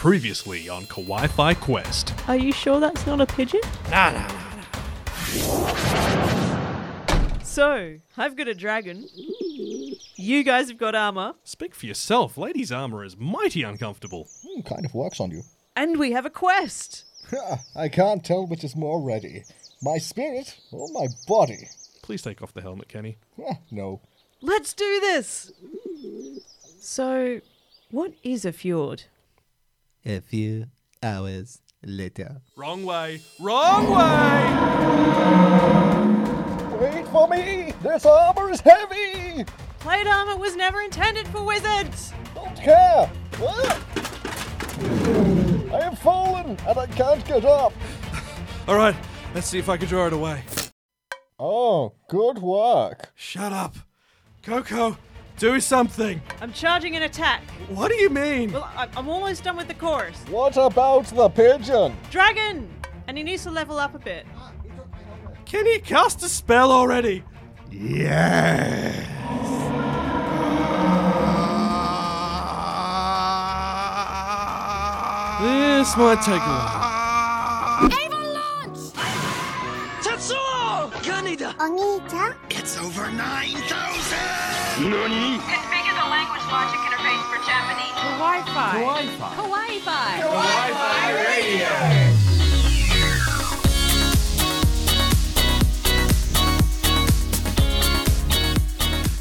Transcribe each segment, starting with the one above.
Previously on Kawaii-Fi Quest. Are you sure that's not a pigeon? Nah. So, I've got a dragon. You guys have got armor. Speak for yourself. Lady's armor is mighty uncomfortable. Kind of works on you. And we have a quest. I can't tell which is more ready. My spirit or my body. Please take off the helmet, Kenny. No. Let's do this! So, what is a fjord? A few hours later. Wrong way! Wait for me! This armor is heavy! Plate armor was never intended for wizards! Don't care! Ah! I have fallen and I can't get up! Alright, let's see if I can draw it away. Oh, good work. Shut up. Coco, do something. I'm charging an attack. What do you mean? Well, I'm almost done with the chorus. What about the pigeon? Dragon! And he needs to level up a bit. Can he cast a spell already? Yes. This might take a while. Onita? It's over 9,000! Nani? It's bigger than language logic interface for Japanese. Kawaii-Fi Radio!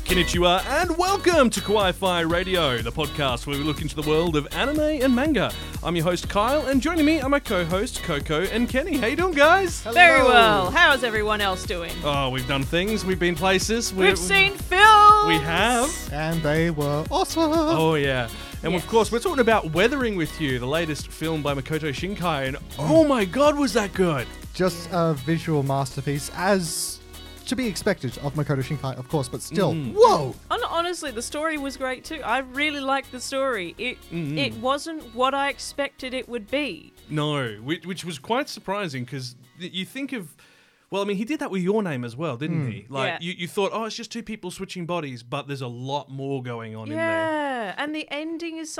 Konnichiwa and welcome to Kawaii-Fi Radio, the podcast where we look into the world of anime and manga. I'm your host Kyle, and joining me are my co-hosts Coco and Kenny. How you doing, guys? Hello. Very well. How's everyone else doing? Oh, we've done things, we've been places, we've seen films. We have, and they were awesome. Oh yeah. And yes. Of course, we're talking about Weathering With You, the latest film by Makoto Shinkai, and oh my god, was that good! Just a visual masterpiece, as to be expected of Makoto Shinkai, of course, but still, whoa! Honestly, the story was great too. I really liked the story. It wasn't what I expected it would be. No, which was quite surprising, because you think of... Well, I mean, he did that with Your Name as well, didn't he? Like, you thought, oh, it's just two people switching bodies, but there's a lot more going on in there. Yeah, and the ending is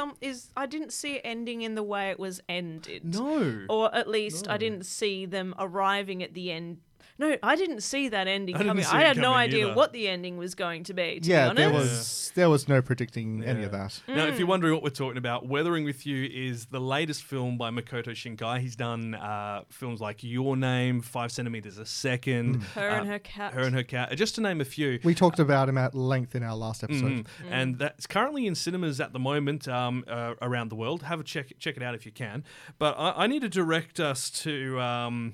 I didn't see it ending in the way it was ended. No. Or at least I didn't see them arriving at the end. No, I didn't see that ending coming. I had no idea what the ending was going to be, to be honest. There was no predicting any of that. Now, if you're wondering what we're talking about, Weathering With You is the latest film by Makoto Shinkai. He's done films like Your Name, 5 Centimeters a Second. Her and Her Cat, just to name a few. We talked about him at length in our last episode. And that's currently in cinemas at the moment around the world. Have a check it out if you can. But I need to direct us to...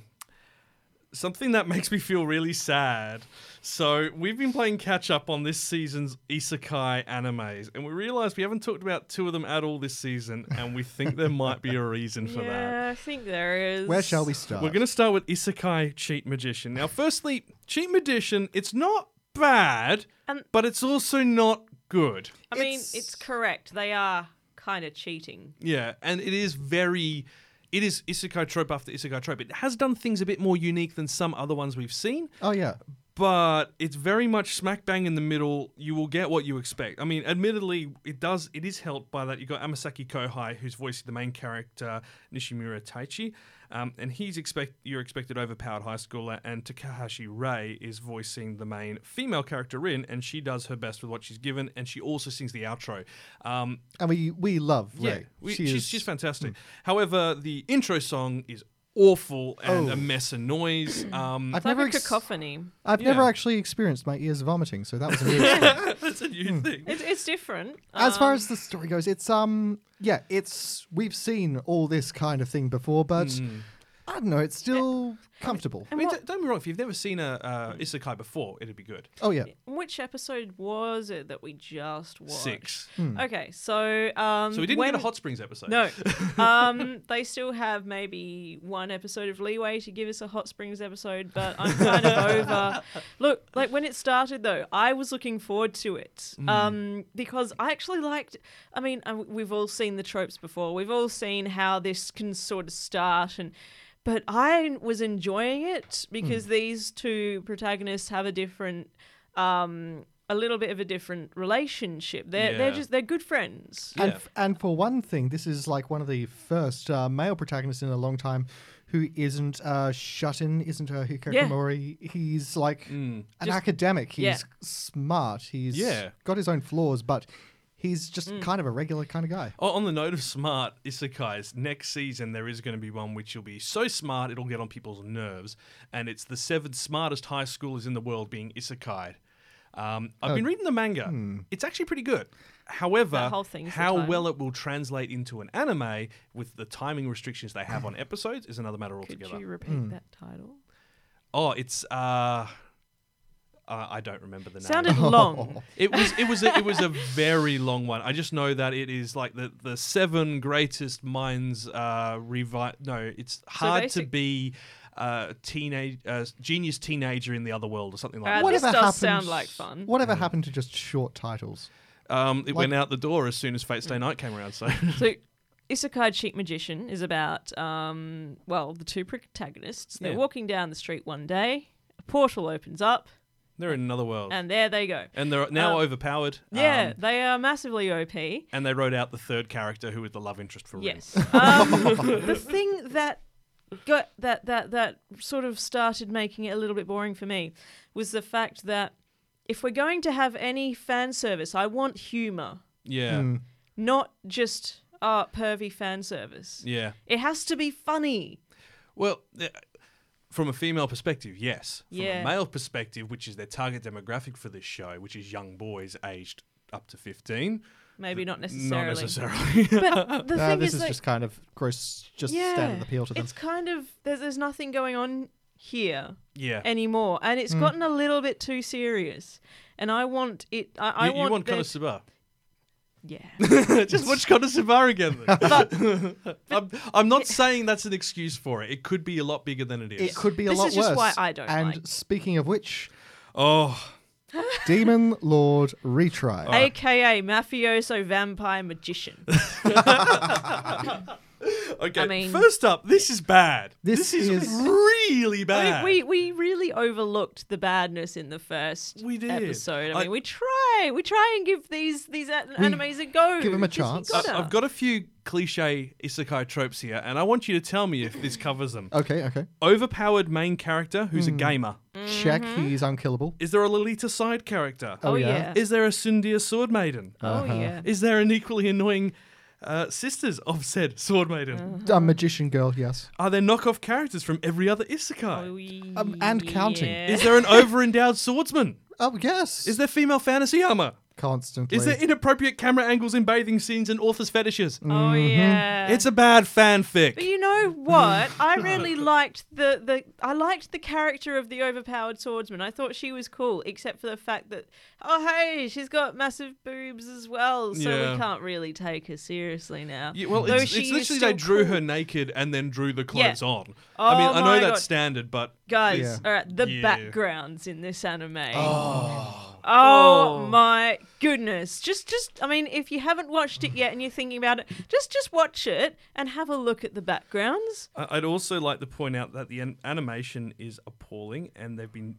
something that makes me feel really sad. So we've been playing catch-up on this season's Isekai animes, and we realised we haven't talked about two of them at all this season, and we think there might be a reason for that. Yeah, I think there is. Where shall we start? We're going to start with Isekai Cheat Magician. Now, firstly, Cheat Magician, it's not bad, but it's also not good. I mean, it's correct. They are kind of cheating. Yeah, and it is very... It is isekai trope after isekai trope. It has done things a bit more unique than some other ones we've seen. Oh, yeah. But it's very much smack bang in the middle. You will get what you expect. I mean, admittedly, it is helped by that. You've got Amasaki Kohai, who's voicing the main character, Nishimura Taichi. And your expected overpowered high schooler, and Takahashi Rei is voicing the main female character Rin, and she does her best with what she's given, and she also sings the outro. And we love Rei. She's fantastic. However, the intro song is awful and a mess of noise. It's like a cacophony. I've never actually experienced my ears vomiting, so that was a new thing. That's a new thing. It's different. As far as the story goes, it's we've seen all this kind of thing before, but I don't know, it's still comfortable. I mean, don't be wrong, if you've never seen a isekai before, it'd be good. Oh yeah. Which episode was it that we just watched? 6. Okay, so so we didn't get a Hot Springs episode. No. They still have maybe one episode of leeway to give us a Hot Springs episode, but I'm kind of over. Look, like when it started though, I was looking forward to it because I actually liked. I mean, we've all seen the tropes before. We've all seen how this can sort of start and. But I was enjoying it because these two protagonists have a different a little bit of a different relationship. They're good friends. Yeah. And for one thing, this is like one of the first male protagonists in a long time who isn't Shuten, isn't Hikikomori. Yeah. He's like an academic. He's smart. He's got his own flaws, but he's just kind of a regular kind of guy. Oh, on the note of smart isekais, next season there is going to be one which will be so smart it'll get on people's nerves, and it's the 7 smartest high schoolers in the world being isekai'd. I've been reading the manga. It's actually pretty good. However, how well it will translate into an anime with the timing restrictions they have on episodes is another matter altogether. Could you repeat that title? Oh, it's... I don't remember the name. Sounded long. It was a very long one. I just know that it is like the 7 greatest minds it's hard to be genius teenager in the other world or something like that. This does sound like fun. Whatever happened to just short titles? It went out the door as soon as Fate's Day Night came around. So Isekai Cheat Magician is about the 2 protagonists. They're walking down the street one day. A portal opens up. They're in another world. And there they go. And they're now overpowered. Yeah, they are massively OP. And they wrote out the 3rd character who was the love interest for Rin. Yes. The thing that got that sort of started making it a little bit boring for me was the fact that if we're going to have any fan service, I want humour. Yeah. Not just pervy fan service. Yeah. It has to be funny. Well... From a female perspective, yes. From a male perspective, which is their target demographic for this show, which is young boys aged up to 15. Maybe not necessarily. Not necessarily. But the thing is just kind of gross, just standard appeal to them. It's kind of, there's nothing going on here anymore. And it's gotten a little bit too serious. And I want it... I want Konosuba. Yeah. Just watch Konosuba again. But, I'm not saying that's an excuse for it. It could be a lot bigger than it is. It could be a lot worse. This is just why I don't like. And speaking of which... Oh... Demon Lord Retry. A.K.A. Mafioso Vampire Magician. Okay, first up, this is bad. This is really bad. We really overlooked the badness in the first episode. I mean, we try and give these animes a go. Give them a chance. I've got a few cliche isekai tropes here, and I want you to tell me if this covers them. Okay. Overpowered main character who's a gamer. Mm-hmm. Check, he's unkillable. Is there a Lolita side character? Oh yeah. Is there a Sundia sword maiden? Uh-huh. Oh yeah. Is there an equally annoying... sisters of said sword maiden. A magician girl, yes. Are there knockoff characters from every other isekai? And counting. Yeah. Is there an over-endowed swordsman? Oh, yes. Is there female fantasy armor? Constantly. Is there inappropriate camera angles in bathing scenes and author's fetishes? Mm-hmm. Oh, yeah. It's a bad fanfic. But you know what? I really liked the character of the overpowered swordsman. I thought she was cool, except for the fact that, she's got massive boobs as well, so we can't really take her seriously now. Yeah, well, it's literally they drew her naked and then drew the clothes on. Oh, I mean, I know that's standard, but... Guys, all right, the backgrounds in this anime... Oh my goodness. If you haven't watched it yet and you're thinking about it, just watch it and have a look at the backgrounds. I'd also like to point out that the animation is appalling, and in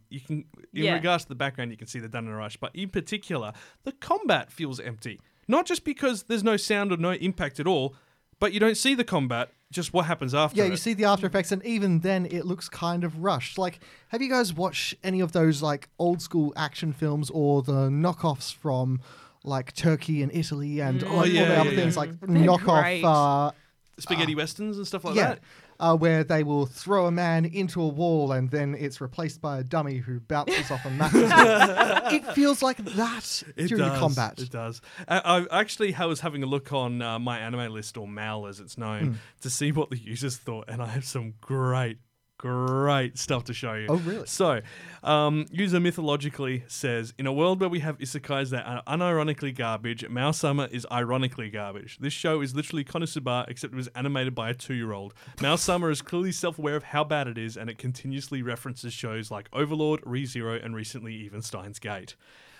regards to the background, you can see they've done in a rush, but in particular, the combat feels empty. Not just because there's no sound or no impact at all, but you don't see the combat, just what happens after. Yeah, you see the after effects, and even then it looks kind of rushed. Like, have you guys watched any of those like old school action films or the knockoffs from like Turkey and Italy and all the other things like knockoff spaghetti westerns and stuff like that? Where they will throw a man into a wall and then it's replaced by a dummy who bounces off a mattress. It feels like that during combat. It does. I was having a look on my anime list, or MAL as it's known, to see what the users thought, and I have some great stuff to show you. Oh, really? So, user Mythologically says, in a world where we have isekais that are unironically garbage, Mao Summer is ironically garbage. This show is literally Konosuba, except it was animated by a 2-year-old. Mao Summer is clearly self-aware of how bad it is, and it continuously references shows like Overlord, Re:Zero, and recently even Stein's Gate.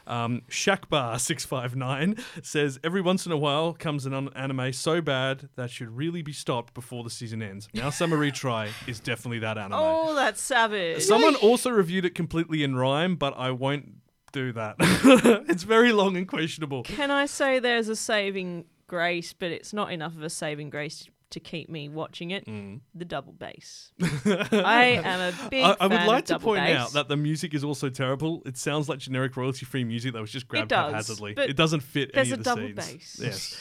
Shakbar659 says, every once in a while comes an anime so bad that should really be stopped before the season ends. Now Summer Retry is definitely that anime. Oh, that's savage. Someone also reviewed it completely in rhyme, but I won't do that. It's very long and questionable. Can I say there's a saving grace, but it's not enough of a saving grace to keep me watching it? The double bass. I am a big fan of double bass. I would like to point out that the music is also terrible. It sounds like generic royalty-free music that was just grabbed haphazardly. It doesn't fit any of the scenes. There's a double bass.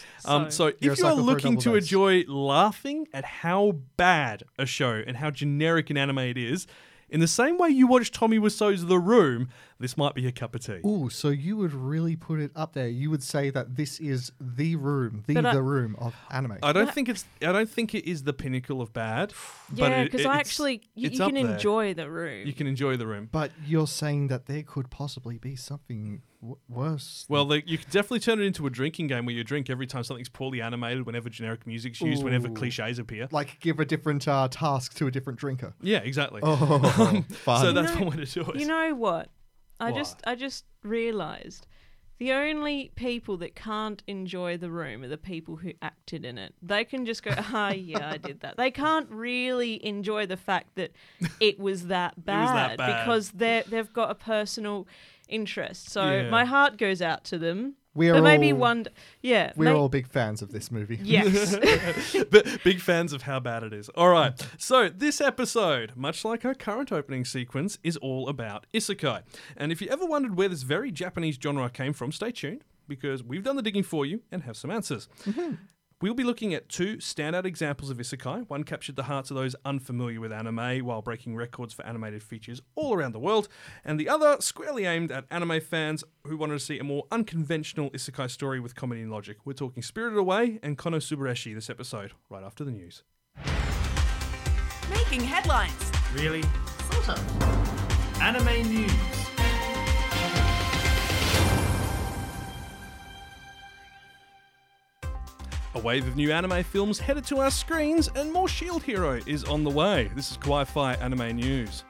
Yes. So if you are looking to enjoy laughing at how bad a show and how generic an anime it is, in the same way you watch Tommy Wiseau's The Room, this might be a cup of tea. Ooh, so you would really put it up there. You would say that this is the room of anime. I don't think it is the pinnacle of bad. Yeah, because you can enjoy The Room. You can enjoy The Room. But you're saying that there could possibly be something worse. Well, you could definitely turn it into a drinking game where you drink every time something's poorly animated, whenever generic music's used, whenever cliches appear. Like give a different task to a different drinker. Yeah, exactly. Fun. So that's one way to do it. You know what? I just realised the only people that can't enjoy The Room are the people who acted in it. They can just go, yeah, I did that. They can't really enjoy the fact that it was that bad, because they've got a personal interest. So my heart goes out to them. We're all big fans of this movie. Yes. Big fans of how bad it is. All right. So this episode, much like our current opening sequence, is all about isekai. And if you ever wondered where this very Japanese genre came from, stay tuned because we've done the digging for you and have some answers. Mm-hmm. We'll be looking at two standout examples of isekai. One captured the hearts of those unfamiliar with anime while breaking records for animated features all around the world, and the other squarely aimed at anime fans who wanted to see a more unconventional isekai story with comedy and logic. We're talking Spirited Away and Konosubareshi this episode, right after the news. Making headlines. Really? Sort of. Anime news. A wave of new anime films headed to our screens, and more Shield Hero is on the way. This is Kawaii-Fi Anime News.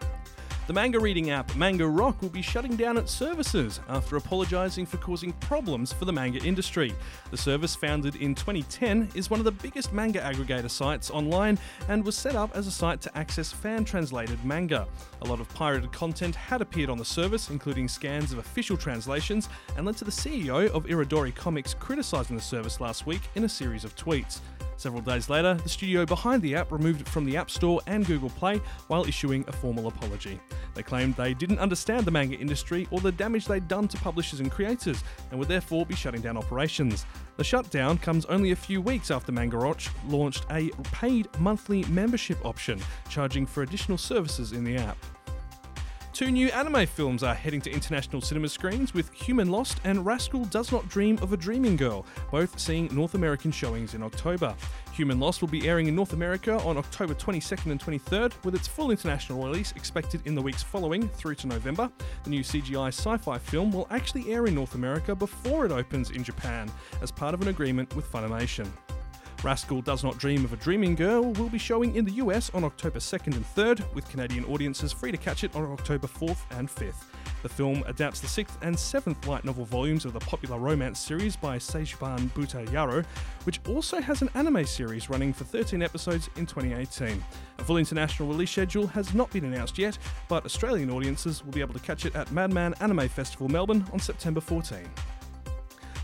The manga reading app Manga Rock will be shutting down its services after apologising for causing problems for the manga industry. The service, founded in 2010, is one of the biggest manga aggregator sites online and was set up as a site to access fan-translated manga. A lot of pirated content had appeared on the service, including scans of official translations, and led to the CEO of Iridori Comics criticising the service last week in a series of tweets. Several days later, the studio behind the app removed it from the App Store and Google Play while issuing a formal apology. They claimed they didn't understand the manga industry or the damage they'd done to publishers and creators, and would therefore be shutting down operations. The shutdown comes only a few weeks after Manga Rock launched a paid monthly membership option, charging for additional services in the app. Two new anime films are heading to international cinema screens, with Human Lost and Rascal Does Not Dream of a Dreaming Girl, both seeing North American showings in October. Human Lost will be airing in North America on October 22nd and 23rd, with its full international release expected in the weeks following through to November. The new CGI sci-fi film will actually air in North America before it opens in Japan, as part of an agreement with Funimation. Rascal Does Not Dream of a Dreaming Girl will be showing in the US on October 2nd and 3rd, with Canadian audiences free to catch it on October 4th and 5th. The film adapts the 6th and 7th light novel volumes of the popular romance series by Seishu Ban Butayaro, which also has an anime series running for 13 episodes in 2018. A full international release schedule has not been announced yet, but Australian audiences will be able to catch it at Madman Anime Festival Melbourne on September 14.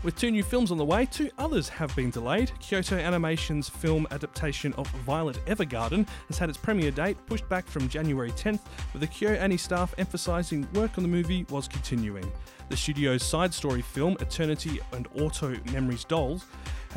With two new films on the way, two others have been delayed. Kyoto Animation's film adaptation of Violet Evergarden has had its premiere date pushed back from January 10th, with the KyoAni staff emphasising work on the movie was continuing. The studio's side story film, Eternity and Auto Memories Dolls,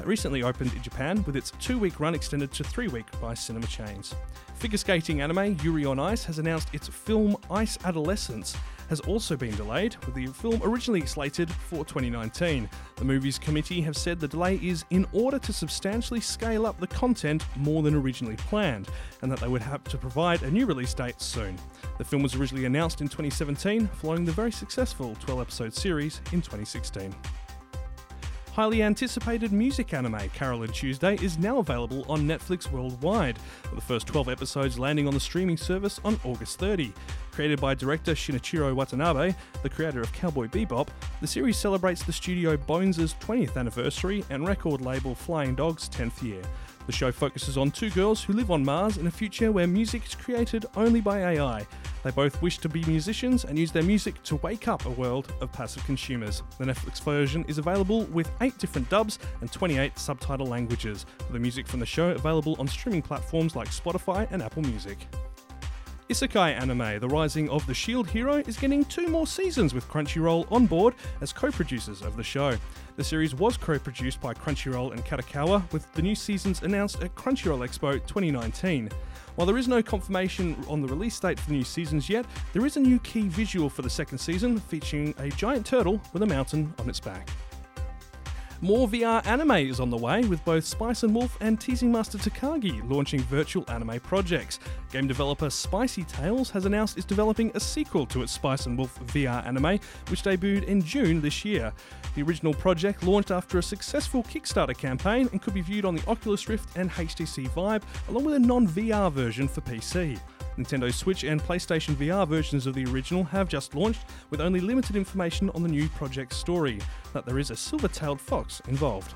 recently opened in Japan, with its 2-week run extended to 3-week by cinema chains. Figure skating anime Yuri on Ice has announced its film Ice Adolescence has also been delayed, with the film originally slated for 2019. The movies committee have said the delay is in order to substantially scale up the content more than originally planned, and that they would have to provide a new release date soon. The film was originally announced in 2017, following the very successful 12-episode series in 2016. Highly anticipated music anime Carol and Tuesday is now available on Netflix worldwide, with the first 12 episodes landing on the streaming service on August 30. Created by director Shinichiro Watanabe, the creator of Cowboy Bebop, the series celebrates the studio Bones' 20th anniversary and record label Flying Dog's 10th year. The show focuses on two girls who live on Mars in a future where music is created only by AI. They both wish to be musicians and use their music to wake up a world of passive consumers. The Netflix version is available with 8 different dubs and 28 subtitle languages, with the music from the show available on streaming platforms like Spotify and Apple Music. Isekai anime, The Rising of the Shield Hero, is getting 2 more seasons with Crunchyroll on board as co-producers of the show. The series was co-produced by Crunchyroll and Kadokawa, with the new seasons announced at Crunchyroll Expo 2019. While there is no confirmation on the release date for the new seasons yet, there is a new key visual for the second season featuring a giant turtle with a mountain on its back. More VR anime is on the way, with both Spice and Wolf and Teasing Master Takagi launching virtual anime projects. Game developer Spicy Tales has announced it's developing a sequel to its Spice and Wolf VR anime, which debuted in June this year. The original project launched after a successful Kickstarter campaign and could be viewed on the Oculus Rift and HTC Vive, along with a non-VR version for PC. Nintendo Switch and PlayStation VR versions of the original have just launched, with only limited information on the new project's story, that there is a silver-tailed fox involved.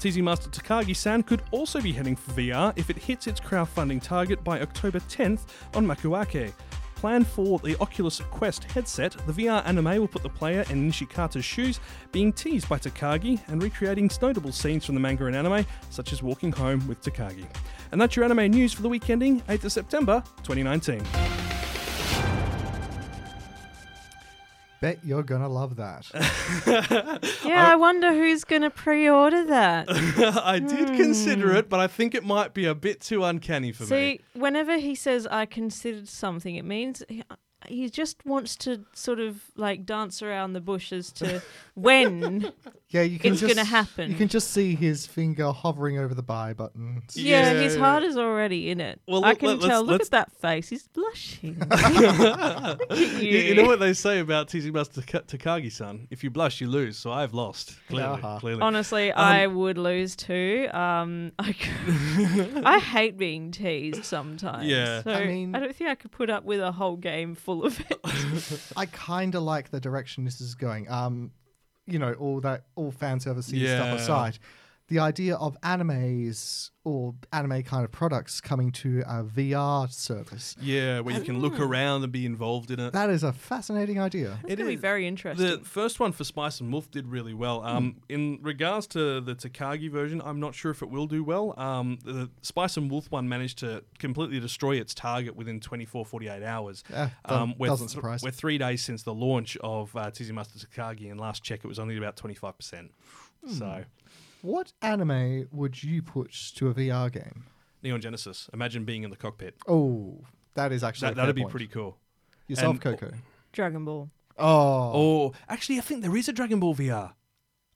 Teasing Master Takagi-san could also be heading for VR if it hits its crowdfunding target by October 10th on Makuake. Planned for the Oculus Quest headset, the VR anime will put the player in Nishikata's shoes, being teased by Takagi and recreating notable scenes from the manga and anime, such as walking home with Takagi. And that's your anime news for the week ending 8th of September 2019. Bet you're going to love that. Yeah, I wonder who's going to pre-order that. I did consider it, but I think it might be a bit too uncanny for me. See, whenever he says, I considered something, it means he just wants to sort of like dance around the bush as to when it's going to happen. You can just see his finger hovering over the buy button. Yeah, his heart is already in it. Well, look at that face. He's blushing. You know what they say about Teasing Master Takagi-san? If you blush, you lose. So I've lost, clearly. Honestly, I would lose too. I hate being teased sometimes. Yeah. So I don't think I could put up with a whole game full of it. I kind of like the direction this is going. You know, all fan service stuff aside, the idea of animes or anime kind of products coming to a VR service. Yeah, where you can look around and be involved in it. That is a fascinating idea. It's going to be very interesting. The first one for Spice and Wolf did really well. In regards to the Takagi version, I'm not sure if it will do well. The Spice and Wolf one managed to completely destroy its target within 48 hours. Doesn't surprise. We're 3 days since the launch of Teasing Master Takagi, and last check it was only about 25%. So... What anime would you put to a VR game? Neon Genesis. Imagine being in the cockpit. Oh, that is actually a fair point. That'd be pretty cool. Yourself, Coco. Dragon Ball. Oh, actually, I think there is a Dragon Ball VR.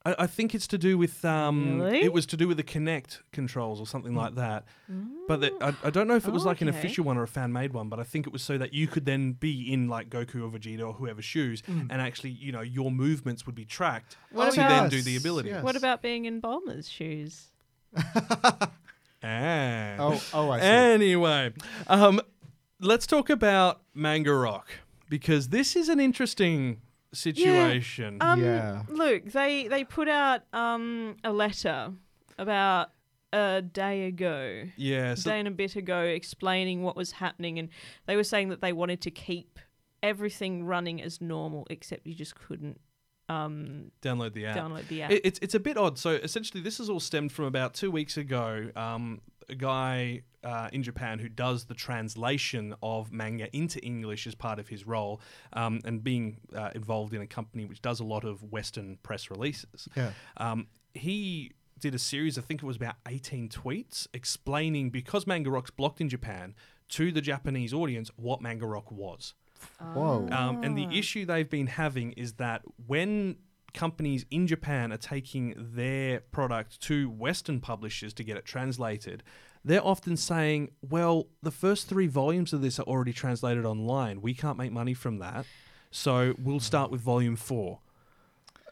I think it's to do with really? It was to do with the Kinect controls or something like that. But I don't know if it was like an official one or a fan made one. But I think it was so that you could then be in like Goku or Vegeta or whoever's shoes, and actually, you know, your movements would be tracked then do the ability. Yes. What about being in Bulma's shoes? I see. Anyway, let's talk about Manga Rock, because this is an interesting situation. Look, they put out a letter about a day ago. A day and a bit ago, explaining what was happening, and they were saying that they wanted to keep everything running as normal, except you just couldn't download the app. It's a bit odd. So essentially, this is all stemmed from about 2 weeks ago. A guy in Japan who does the translation of manga into English as part of his role, and being involved in a company which does a lot of Western press releases. He did a series, I think it was about 18 tweets, explaining, because Manga Rock's blocked in Japan, to the Japanese audience what Manga Rock was. Whoa. And the issue they've been having is that when companies in Japan are taking their product to Western publishers to get it translated, they're often saying, well, the first 3 volumes of this are already translated online. We can't make money from that. So we'll start with volume 4.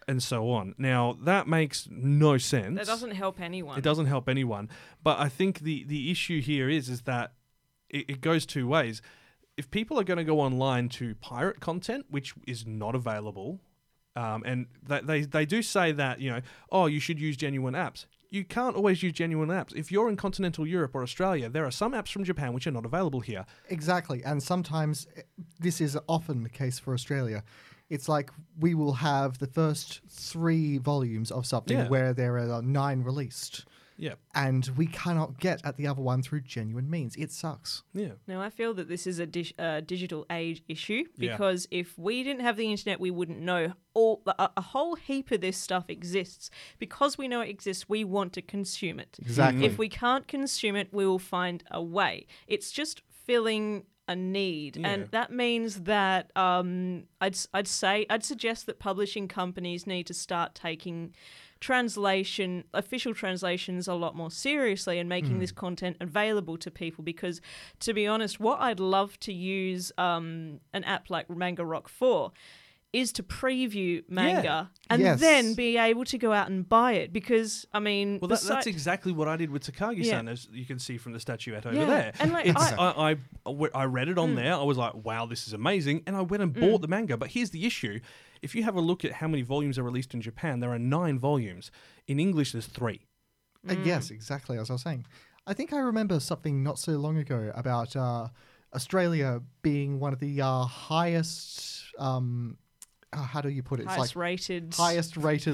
And so on. Now, that makes no sense. That doesn't help anyone. It doesn't help anyone. But I think the issue here is that it goes 2 ways. If people are going to go online to pirate content, which is not available, and they do say that, you know, you should use genuine apps. you can't always use genuine apps. If you're in continental Europe or Australia, there are some apps from Japan which are not available here. Exactly. And sometimes, this is often the case for Australia, it's like we will have the first 3 volumes of something where there are 9 released. Yeah. And we cannot get at the other one through genuine means. It sucks. Yeah. Now, I feel that this is a digital age issue because if we didn't have the internet, we wouldn't know. A whole heap of this stuff exists. Because we know it exists, we want to consume it. Exactly. If we can't consume it, we will find a way. It's just filling a need, and that means that I'd suggest that publishing companies need to start taking official translations a lot more seriously and making this content available to people, because to be honest, what I'd love to use an app like Manga Rock for is to preview manga and then be able to go out and buy it, because I mean, well, that's exactly what I did with Takagi-san, as you can see from the statuette over there. And like, I read it on there. I was like, wow, this is amazing, and I went and bought the manga. But here's the issue: if you have a look at how many volumes are released in Japan, there are 9 volumes. In English, there's 3. Yes, exactly as I was saying. I think I remember something not so long ago about Australia being one of the highest. How do you put it? Highest rated,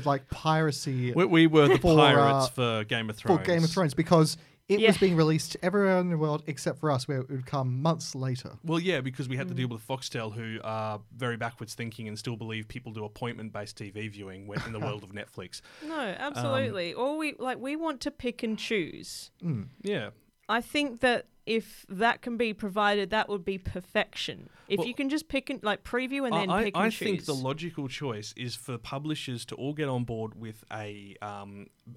like piracy. We were the pirates for Game of Thrones. For Game of Thrones, because it was being released everywhere in the world except for us, where it would come months later. Well, yeah, because we had to deal with Foxtel, who are very backwards thinking and still believe people do appointment-based TV viewing in the world of Netflix. No, absolutely. Or we want to pick and choose. Mm. Yeah. I think that if that can be provided, that would be perfection. If you can just pick and preview and then pick and choose. I think the logical choice is for publishers to all get on board with a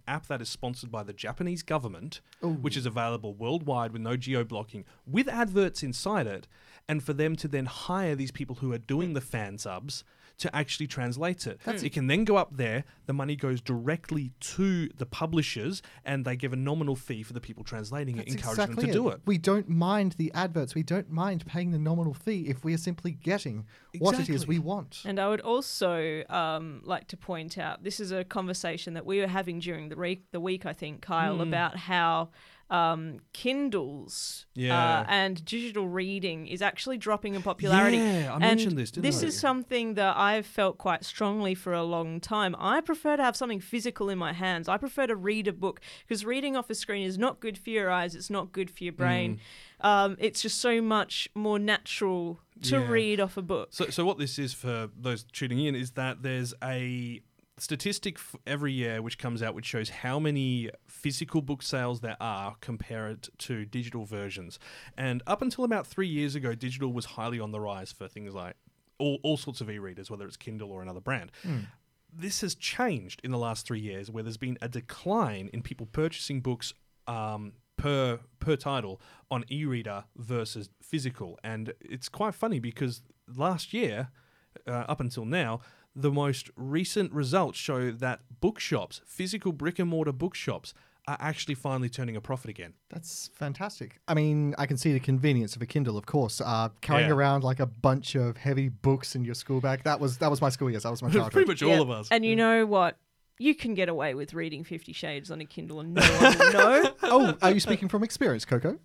app that is sponsored by the Japanese government, which is available worldwide with no geo-blocking, with adverts inside it, and for them to then hire these people who are doing the fan subs to actually translate it. It can then go up there, the money goes directly to the publishers, and they give a nominal fee for the people translating it, encouraging them to do it. We don't mind the adverts. We don't mind paying the nominal fee if we are simply getting what it is we want. And I would also like to point out, this is a conversation that we were having during the week, I think, Kyle, about how Kindles and digital reading is actually dropping in popularity. Yeah, I mentioned this, didn't I? This is something that I've felt quite strongly for a long time. I prefer to have something physical in my hands. I prefer to read a book, because reading off a screen is not good for your eyes. It's not good for your brain. It's just so much more natural to read off a book. So what this is for those tuning in is that there's a statistic every year which comes out, which shows how many physical book sales there are compared to digital versions. And up until about 3 years ago, digital was highly on the rise for things like all sorts of e-readers, whether it's Kindle or another brand. This has changed in the last 3 years, where there's been a decline in people purchasing books per title on e-reader versus physical. And it's quite funny, because last year, up until now, the most recent results show that bookshops, physical brick-and-mortar bookshops, are actually finally turning a profit again. That's fantastic. I mean, I can see the convenience of a Kindle, of course. Carrying around like a bunch of heavy books in your school bag. That was my school years. That was my childhood. Pretty much all of us. And you know what? You can get away with reading 50 Shades on a Kindle and no one will know. Oh, are you speaking from experience, Coco?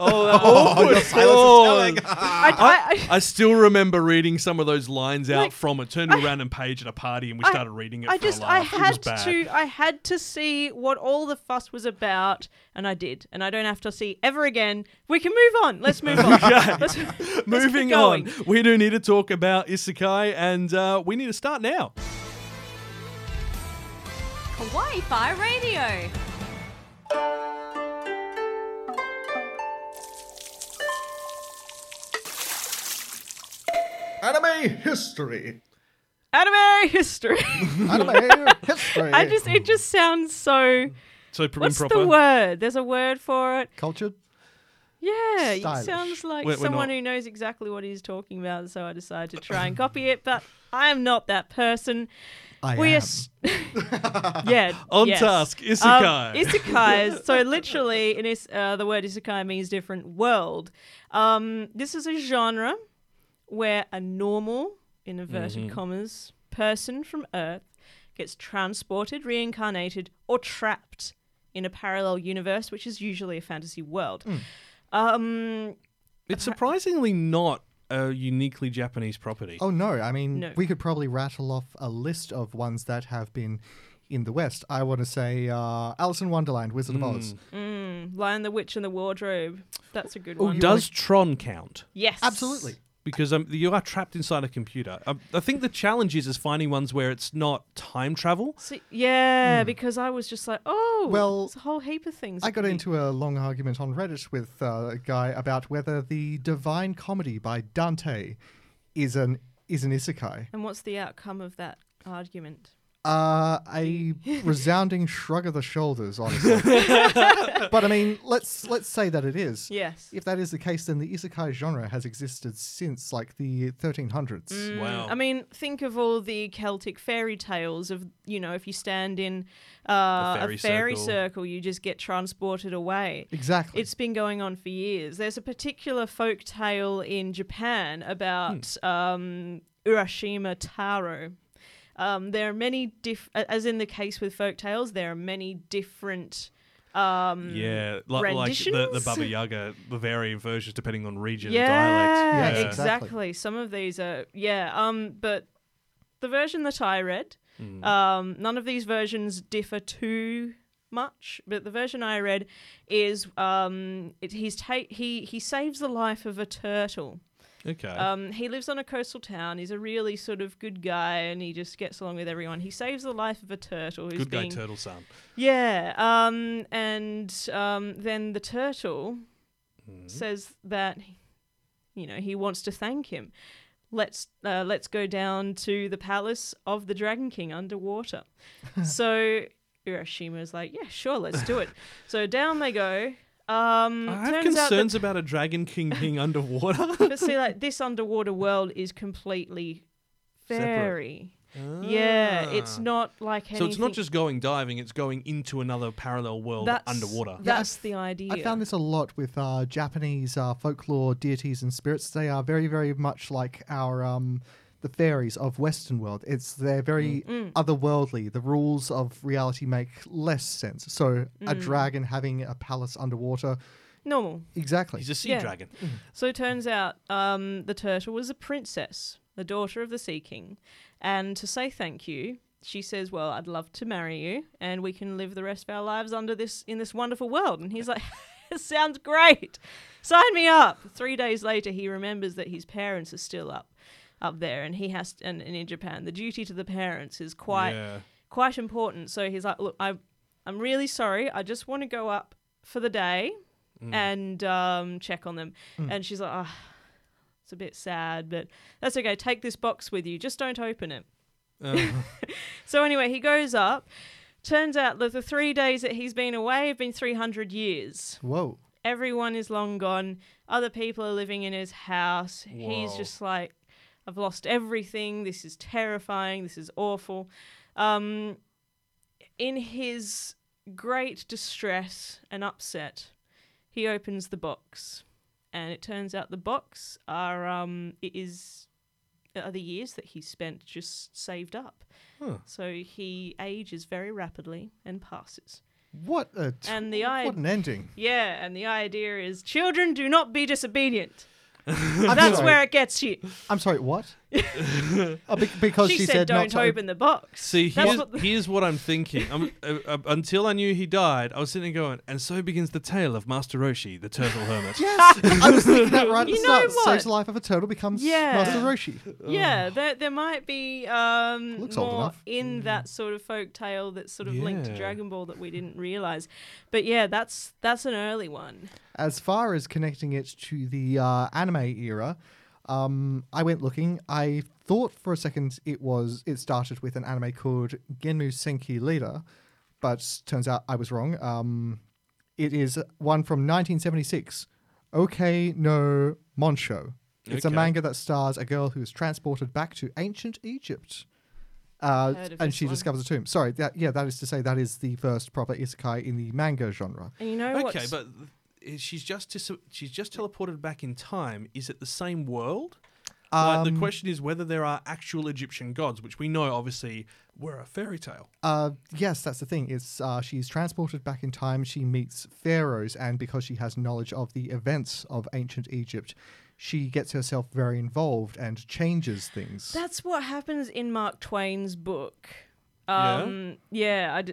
I still remember reading some of those lines out from a random page at a party, and we started reading it. I had to see what all the fuss was about, and I did, and I don't have to see ever again. We can move on. Let's move on. Let's moving on. We do need to talk about Isekai, and we need to start now. Kawaii-Fi Radio. Anime history. Anime history. It just sounds so what's improper. The word? There's a word for it. Cultured. Yeah, stylish. It sounds like someone who knows exactly what he's talking about. So I decided to try and copy it, but I am not that person. I am. Task, Isekai. Isekai. So literally, the word Isekai means different world. This is a genre where a normal, in inverted commas, person from Earth gets transported, reincarnated, or trapped in a parallel universe, which is usually a fantasy world. It's surprisingly not a uniquely Japanese property. Oh, no. I mean, no. We could probably rattle off a list of ones that have been in the West. I want to say Alice in Wonderland, Wizard of Oz. Lion, the Witch, and the Wardrobe. That's a good one. Does Tron count? Yes. Absolutely. Because you are trapped inside a computer. I think the challenge is finding ones where it's not time travel. Because I was just like, there's a whole heap of things. I got into a long argument on Reddit with a guy about whether the Divine Comedy by Dante is an isekai. And what's the outcome of that argument? A resounding shrug of the shoulders, honestly. But I mean, let's say that it is. Yes. If that is the case, then the isekai genre has existed since like the 1300s. Wow. I mean, think of all the Celtic fairy tales of, if you stand in a fairy circle, you just get transported away. Exactly. It's been going on for years. There's a particular folk tale in Japan about Urashima Taro. There are many as in the case with folk tales, there are many different renditions. Like the Baba Yaga, Bavarian versions, depending on region and dialect. Yeah, exactly. Some of these are but the version that I read, none of these versions differ too much. But the version I read is he saves the life of a turtle. Okay. He lives on a coastal town. He's a really sort of good guy, and he just gets along with everyone. He saves the life of a turtle. Good guy, turtle son. Yeah. Then the turtle says that, he wants to thank him. Let's go down to the palace of the Dragon King underwater. So Urashima's like, yeah, sure, let's do it. So down they go. I have concerns about a Dragon King being underwater. But see, this underwater world is completely fairy. Ah. Yeah, it's not like anything. So it's not just going diving, it's going into another parallel world underwater. That's the idea. I found this a lot with Japanese folklore deities and spirits. They are very, very much like our... the fairies of Western world. They're very otherworldly. The rules of reality make less sense. So a dragon having a palace underwater. Normal. Exactly. He's a sea dragon. Mm. So it turns out the turtle was a princess, the daughter of the Sea King. And to say thank you, she says, well, I'd love to marry you and we can live the rest of our lives in this wonderful world. And he's like... sounds great. Sign me up. 3 days later, he remembers that his parents are still up there, and he has to, and in Japan the duty to the parents is quite important. So he's like, look, I'm really sorry, I just want to go up for the day and check on them. And she's like, oh, it's a bit sad, but that's okay, take this box with you, just don't open it. So anyway, he goes up. Turns out that the 3 days that he's been away have been 300 years. Whoa. Everyone is long gone, other people are living in his house. Whoa. He's just like, I've lost everything. This is terrifying. This is awful. In his great distress and upset, he opens the box, and it turns out the box are the years that he spent just saved up. Huh. So he ages very rapidly and passes. What an ending! Yeah, and the idea is children do not be disobedient. That's where it gets you. I'm sorry, what? Because she said don't open the box. See, here's what I'm thinking. Until I knew he died, I was sitting going, and so begins the tale of Master Roshi, the turtle hermit. Yes, I was thinking that right at the start. Saves the life of a turtle, becomes Master Roshi. Yeah, there might be more in that sort of folk tale that's sort of linked to Dragon Ball that we didn't realise. But yeah, that's an early one. As far as connecting it to the anime era, I went looking. I thought for a second it started with an anime called Genmu Senki Leader, but turns out I was wrong. It is one from 1976, Okay no Monsho. It's a manga that stars a girl who is transported back to ancient Egypt. And she discovers a tomb. Sorry, that is to say that is the first proper isekai in the manga genre. And she's just teleported back in time. Is it the same world? The question is whether there are actual Egyptian gods, which we know obviously were a fairy tale. Yes, that's the thing. It's she's transported back in time. She meets pharaohs, and because she has knowledge of the events of ancient Egypt, she gets herself very involved and changes things. That's what happens in Mark Twain's book. I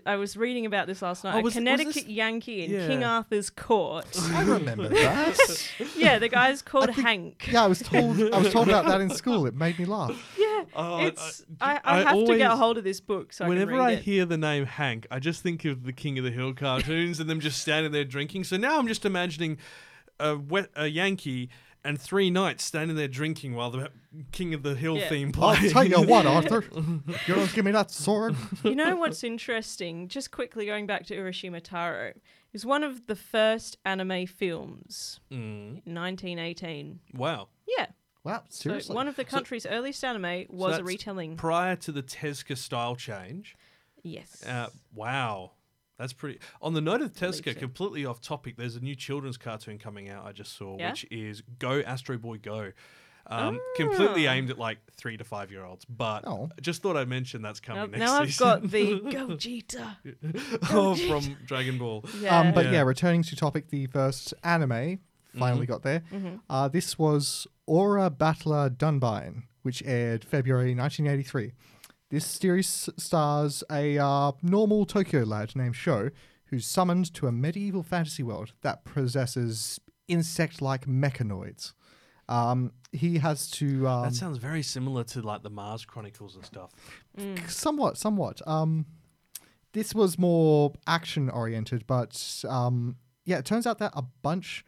was reading about this last night. A Connecticut Yankee in King Arthur's court. I remember that. Yeah, the guy's called Hank. Yeah, I was told about that in school. It made me laugh. Yeah, I have to get a hold of this book so I can read it. Whenever I hear the name Hank, I just think of the King of the Hill cartoons and them just standing there drinking. So now I'm just imagining a Yankee and three knights standing there drinking while the King of the Hill theme plays. I'll tell you what, Arthur. You don't give me that sword. You know what's interesting? Just quickly going back to Urashima Taro. It's one of the first anime films in 1918. Wow. Yeah. Wow, seriously? So one of the country's earliest anime was a retelling. Prior to the Tezuka style change. Yes. Wow. That's pretty... On the note of Tezuka, completely off topic, there's a new children's cartoon coming out I just saw, which is Go Astro Boy Go. Completely aimed at like 3 to 5 year olds, but just thought I'd mention that's coming next season. Now I've got the Gogeta. From Dragon Ball. Yeah. Returning to topic, the first anime, finally got there. Mm-hmm. This was Aura Battler Dunbine, which aired February 1983. This series stars a normal Tokyo lad named Sho, who's summoned to a medieval fantasy world that possesses insect-like mechanoids. He has to... that sounds very similar to like the Mars Chronicles and stuff. Mm. Somewhat. This was more action-oriented, but it turns out that a bunch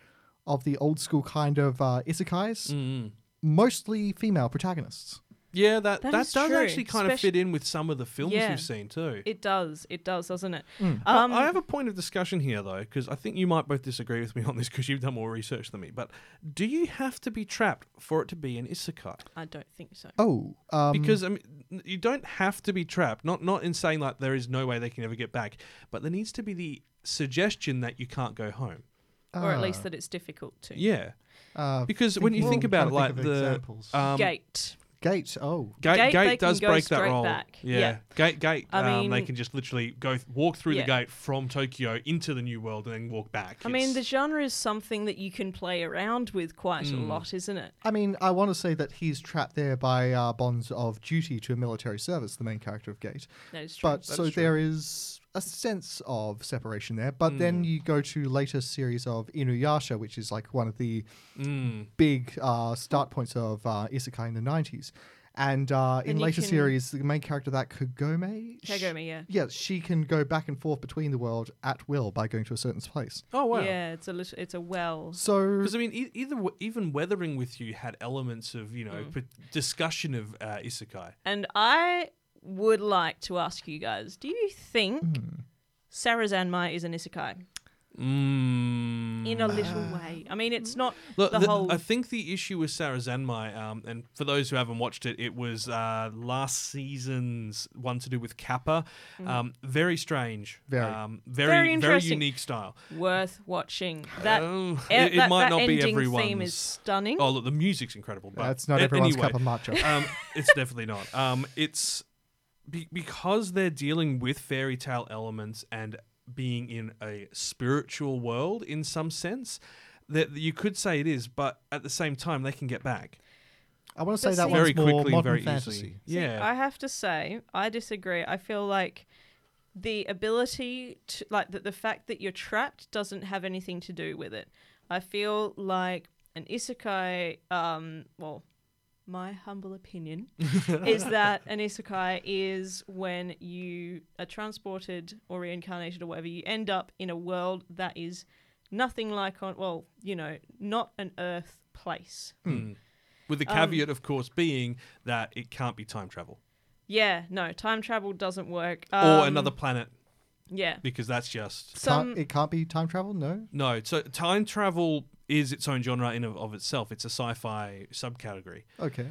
of the old-school kind of isekais, mostly female protagonists. Yeah, that does actually kind of fit in with some of the films you've seen too. It does, doesn't it? Mm. I have a point of discussion here though, because I think you might both disagree with me on this because you've done more research than me. But do you have to be trapped for it to be an isekai? I don't think so. Oh, because you don't have to be trapped. Not in saying like there is no way they can ever get back, but there needs to be the suggestion that you can't go home, or at least that it's difficult to. Yeah, because when you think about like the Gate. Gate does break that rule. Yeah. Gate. I mean, they can just literally walk through the gate from Tokyo into the new world and then walk back. The genre is something that you can play around with quite a lot, isn't it? I mean, I want to say that he's trapped there by bonds of duty to a military service, the main character of Gate. That is true. But there is a sense of separation there. But then you go to later series of Inuyasha, which is like one of the big start points of isekai in the 90s. And in later series, the main character of that, Kagome, yeah. Yeah, she can go back and forth between the world at will by going to a certain place. Oh, wow. Yeah, it's a well. So... Because, even Weathering With You had elements of, discussion of isekai. And I... would like to ask you guys, do you think Sarazanmai is an isekai? In a little way. I mean, it's not whole... I think the issue with Sarazanmai, and for those who haven't watched it, it was last season's one to do with Kappa. Very strange. Very interesting. Very unique style. Worth watching. That it might not be everyone's. Theme is stunning. Oh, look, the music's incredible. But it's not everyone's cup of matcha. It's definitely not. It's... Because they're dealing with fairy tale elements and being in a spiritual world in some sense, that you could say it is, but at the same time, they can get back. I want to say that very quickly and very easily. Yeah, I have to say, I disagree. I feel like the ability to, like, the fact that you're trapped doesn't have anything to do with it. I feel like an isekai, my humble opinion is that an isekai is when you are transported or reincarnated or whatever, you end up in a world that is nothing like not an Earth place. Mm. With the caveat, of course, being that it can't be time travel. Yeah, no, time travel doesn't work. Or another planet. Yeah. Because that's just... It can't be time travel, no? No, so time travel... is its own genre in of itself. It's a sci-fi subcategory. Okay.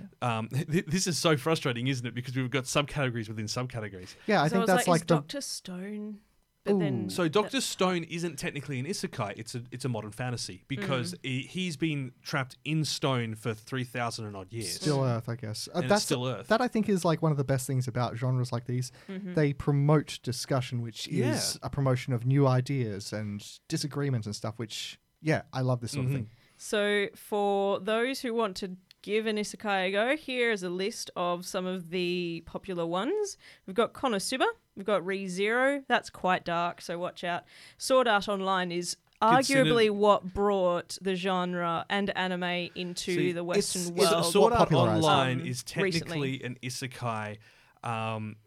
This is so frustrating, isn't it? Because we've got subcategories within subcategories. Yeah, I think that's like... Is Dr. Stone But then so Dr. Stone isn't technically an isekai, it's a modern fantasy, because he's been trapped in stone for 3,000 and odd years. Still Earth, I guess. That's still Earth. That I think is like one of the best things about genres like these. Mm-hmm. They promote discussion, which is a promotion of new ideas and disagreements and stuff, which, yeah, I love this sort of thing. So for those who want to give an isekai a go, here is a list of some of the popular ones. We've got Konosuba. We've got Re:Zero. That's quite dark, so watch out. Sword Art Online is arguably what brought the genre and anime into the Western world. Sword Art Online is technically an isekai,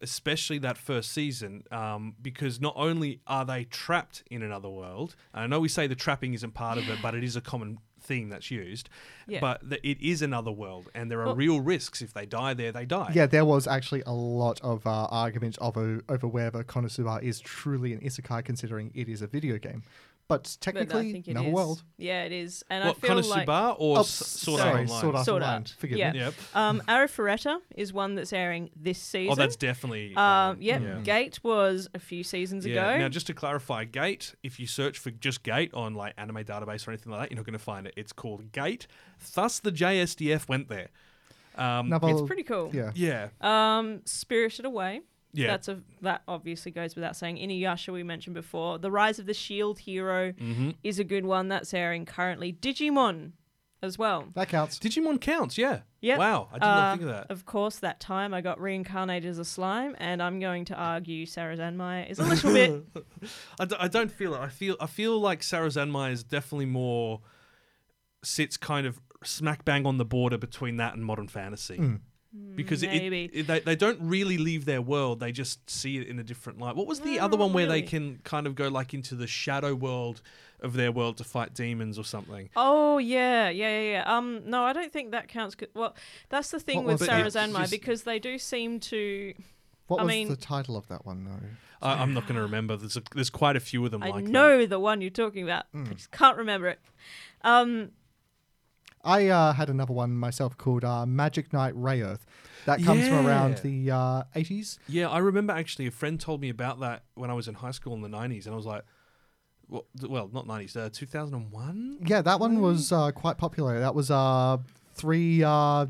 especially that first season, because not only are they trapped in another world, I know we say the trapping isn't part of it, but it is a common theme that's used, but it is another world, and there are real risks. If they die there, they die. Yeah, there was actually a lot of arguments over whether Konosuba is truly an isekai, considering it is a video game. But technically, another world. Yeah, it is. And I feel Konosuba like or Sword Art Online? Sword Art. Forgive me. Yep. Arafureta is one that's airing this season. Oh, that's definitely. Gate was a few seasons ago. Now, just to clarify, Gate. If you search for just Gate on like Anime Database or anything like that, you're not going to find it. It's called Gate. Thus, the JSDF went there. It's pretty cool. Yeah. Spirited Away. Yeah, that obviously goes without saying. Inuyasha we mentioned before. The Rise of the Shield Hero is a good one that's airing currently. Digimon, as well. That counts. Digimon counts, yeah. Yep. Wow, I did not think of that. Of course, that time I got reincarnated as a slime, and I'm going to argue Sarazanmai is a little bit. I don't feel it. I feel like Sarazanmai is definitely more sits kind of smack bang on the border between that and modern fantasy. Mm. Because they don't really leave their world, they just see it in a different light. What was the other one where they can kind of go like into the shadow world of their world to fight demons or something? Oh yeah. No, I don't think that counts. Well, that's the thing with Sarazanmai, because they do seem to. What was the title of that one though? I'm not going to remember. There's quite a few of them. I know the one you're talking about. I just can't remember it. I had another one myself called Magic Knight Rayearth. That comes from around the 80s. Yeah, I remember actually a friend told me about that when I was in high school in the 90s, and I was like, well not 90s, 2001? Yeah, that one was quite popular. That was three Tokyo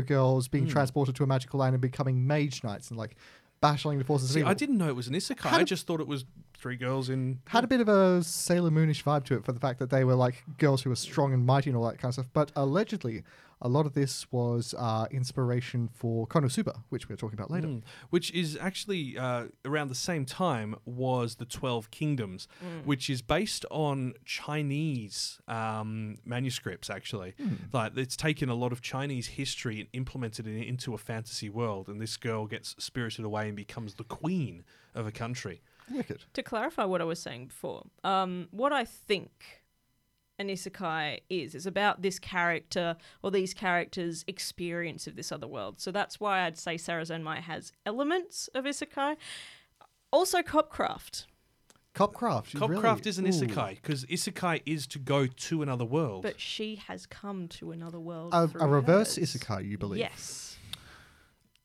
girls being transported to a magical land and becoming mage knights and like battling the forces of evil. I didn't know it was an isekai. I just thought it was three girls in... Had a bit of a Sailor Moonish vibe to it for the fact that they were like girls who were strong and mighty and all that kind of stuff. But allegedly, a lot of this was inspiration for Konosuba, which we're talking about later. Which is actually around the same time was the 12 Kingdoms, which is based on Chinese manuscripts, actually. Like, it's taken a lot of Chinese history and implemented it into a fantasy world. And this girl gets spirited away and becomes the queen of a country. Wicked. To clarify what I was saying before, what I think an isekai is about this character or these characters' experience of this other world. So that's why I'd say Sarazanmai has elements of isekai. Also Copcraft. Copcraft is an isekai, because isekai is to go to another world. But she has come to another world. A reverse isekai, you believe? Yes.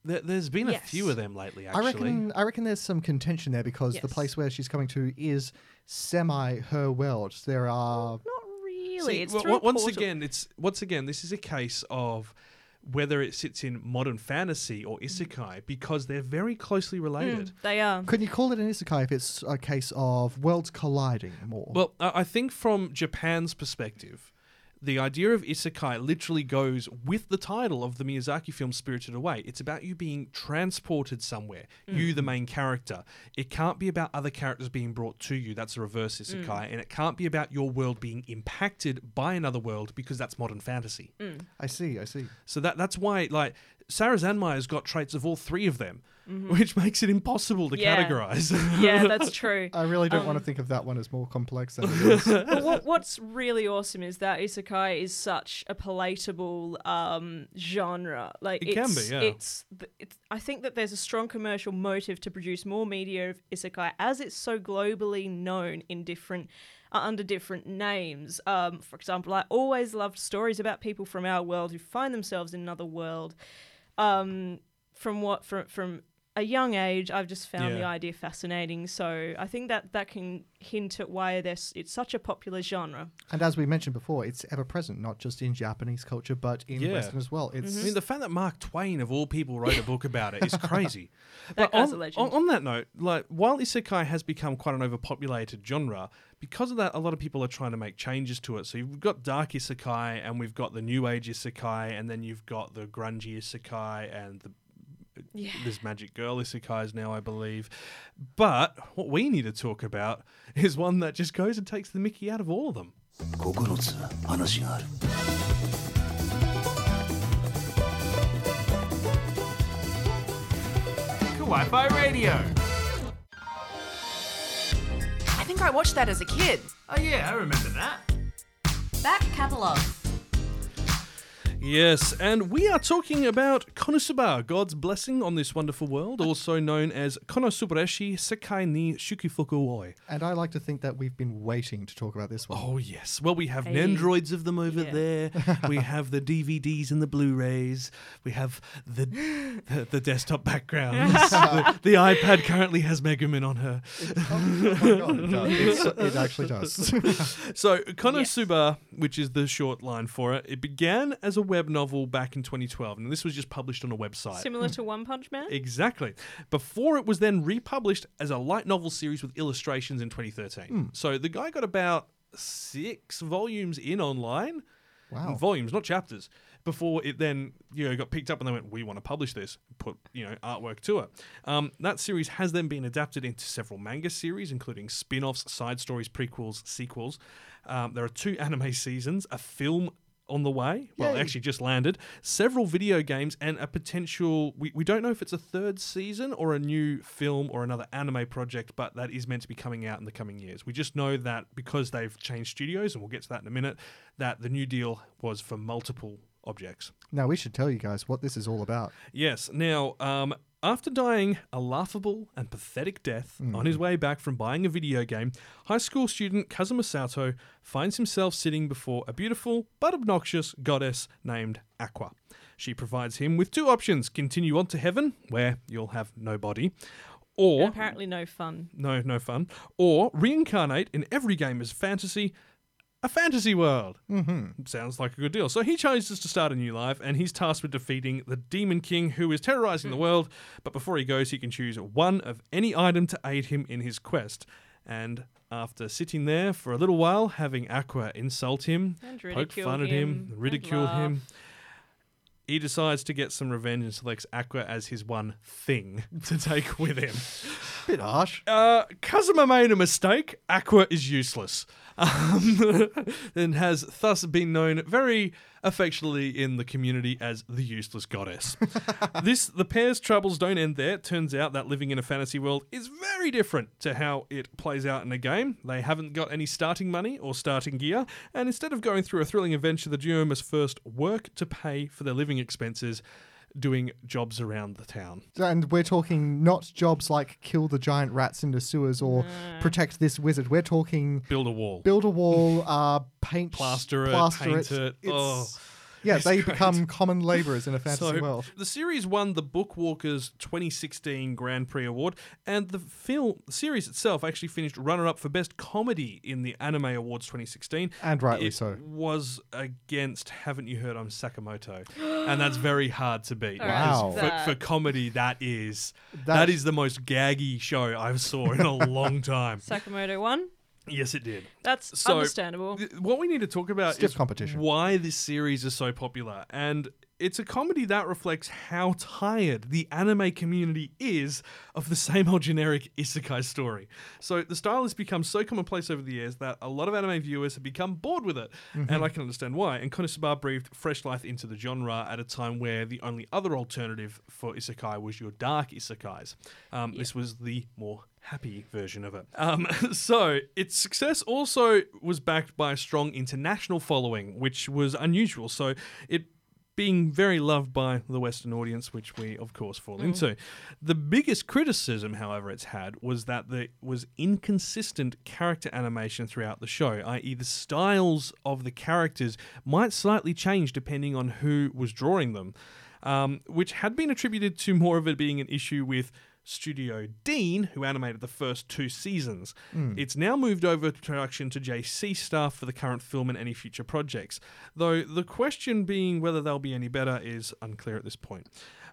There's been a few of them lately, actually. I reckon there's some contention there, because the place where she's coming to is semi her world. There are not really. See, it's once again this is a case of whether it sits in modern fantasy or isekai, because they're very closely related. They are. Could you call it an isekai if it's a case of worlds colliding more? Well, I think from Japan's perspective, the idea of isekai literally goes with the title of the Miyazaki film Spirited Away. It's about you being transported somewhere, you the main character. It can't be about other characters being brought to you. That's a reverse isekai. And it can't be about your world being impacted by another world, because that's modern fantasy. I see. So that's why like Sarazanmai has got traits of all three of them, which makes it impossible to categorize. Yeah, that's true. I really don't want to think of that one as more complex than it is. But what's really awesome is that isekai is such a palatable genre. Like it can be. I think that there's a strong commercial motive to produce more media of isekai, as it's so globally known in different under different names. For example, I always loved stories about people from our world who find themselves in another world. From a young age, I've just found the idea fascinating. So I think that that can hint at why it's such a popular genre. And as we mentioned before, it's ever present, not just in Japanese culture, but in Western as well. It's I mean, the fact that Mark Twain, of all people, wrote a book about it is crazy. But on that note, like, while isekai has become quite an overpopulated genre, because of that, a lot of people are trying to make changes to it. So you've got dark isekai, and we've got the new age isekai, and then you've got the grungy isekai, and the this magic girl isekais now, I believe. But what we need to talk about is one that just goes and takes the mickey out of all of them. Kawaii-Fi Radio. I think I watched that as a kid. Oh yeah, I remember that. Back catalogue. Yes, and we are talking about Konosuba, God's Blessing on This Wonderful World, also known as Konosubareshi Sekai ni Shukifuku Oi. And I like to think that we've been waiting to talk about this one. Oh, yes. Well, we have Nendroids of them over there. We have the DVDs and the Blu-rays. We have the desktop backgrounds. The iPad currently has Megumin on her. It actually does. So, Konosuba, which is the short line for it, it began as a web novel back in 2012, and this was just published on a website. Similar to One Punch Man? Exactly. Before it was then republished as a light novel series with illustrations in 2013. Mm. So the guy got about 6 volumes in online. Wow. Volumes, not chapters. Before it then, you know, got picked up and they went, we want to publish this, put, you know, artwork to it. That series has then been adapted into several manga series, including spin-offs, side stories, prequels, sequels. There are 2 anime seasons, a film on the way, well, actually just landed, several video games, and a potential, we don't know if it's a 3rd season or a new film or another anime project, but that is meant to be coming out in the coming years. We just know that because they've changed studios, and we'll get to that in a minute, that the new deal was for multiple objects. Now, we should tell you guys what this is all about. Yes. Now, after dying a laughable and pathetic death on his way back from buying a video game, high school student Kazuma Sato finds himself sitting before a beautiful but obnoxious goddess named Aqua. She provides him with 2 options. Continue on to heaven, where you'll have no body, or... and apparently no fun. No fun. Or reincarnate in every game as fantasy, a fantasy world. Mm-hmm. Sounds like a good deal. So he chooses to start a new life, and he's tasked with defeating the Demon King, who is terrorizing the world. But before he goes, he can choose one of any item to aid him in his quest. And after sitting there for a little while, having Aqua insult him, poke fun at him, ridicule him, he decides to get some revenge and selects Aqua as his one thing to take with him. Bit harsh. Kazuma made a mistake. Aqua is useless. And has thus been known very affectionately in the community as the useless goddess. The pair's troubles don't end there. It turns out that living in a fantasy world is very different to how it plays out in a game. They haven't got any starting money or starting gear, and instead of going through a thrilling adventure, the duo must first work to pay for their living expenses, doing jobs around the town. And we're talking not jobs like kill the giant rats in the sewers or protect this wizard. We're talking... Build a wall, paint... Plaster it. Yeah, they become common labourers in a fantasy world. The series won the Bookwalkers 2016 Grand Prix Award, and the film series itself actually finished runner-up for Best Comedy in the Anime Awards 2016. And rightly so. It was against Haven't You Heard I'm Sakamoto, and that's very hard to beat. Wow. For comedy, that is the most gaggy show I've saw in a long time. Sakamoto won? Yes, it did. That's understandable. What we need to talk about is why this series is so popular. And it's a comedy that reflects how tired the anime community is of the same old generic isekai story. So the style has become so commonplace over the years that a lot of anime viewers have become bored with it. Mm-hmm. And I can understand why. And Konosuba breathed fresh life into the genre at a time where the only other alternative for isekai was your dark isekais. This was the more happy version of it. So its success also was backed by a strong international following, which was unusual. So it being very loved by the Western audience, which we of course fall into. The biggest criticism, however, it's had was that there was inconsistent character animation throughout the show, i.e. the styles of the characters might slightly change depending on who was drawing them. which had been attributed to more of it being an issue with Studio Dean, who animated the first two seasons. It's now moved over to production to JC staff for the current film and any future projects, though the question being whether they'll be any better is unclear at this point.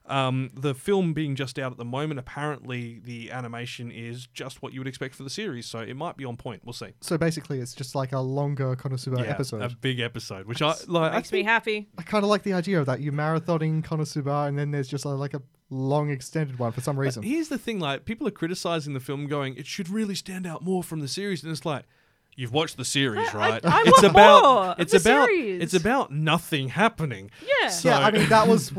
The film being just out at the moment, apparently the animation is just what you would expect for the series, so it might be on point. We'll see. So basically it's just like a longer Konosuba episode. A big episode, which I like. Makes me happy. I kind of like the idea of that. You're marathoning Konosuba and then there's just like a long extended one for some reason. But here's the thing, like, people are criticizing the film going, it should really stand out more from the series, and it's like, you've watched the series, right? I it's about more. It's about nothing happening. Yeah. So. Yeah, I mean that's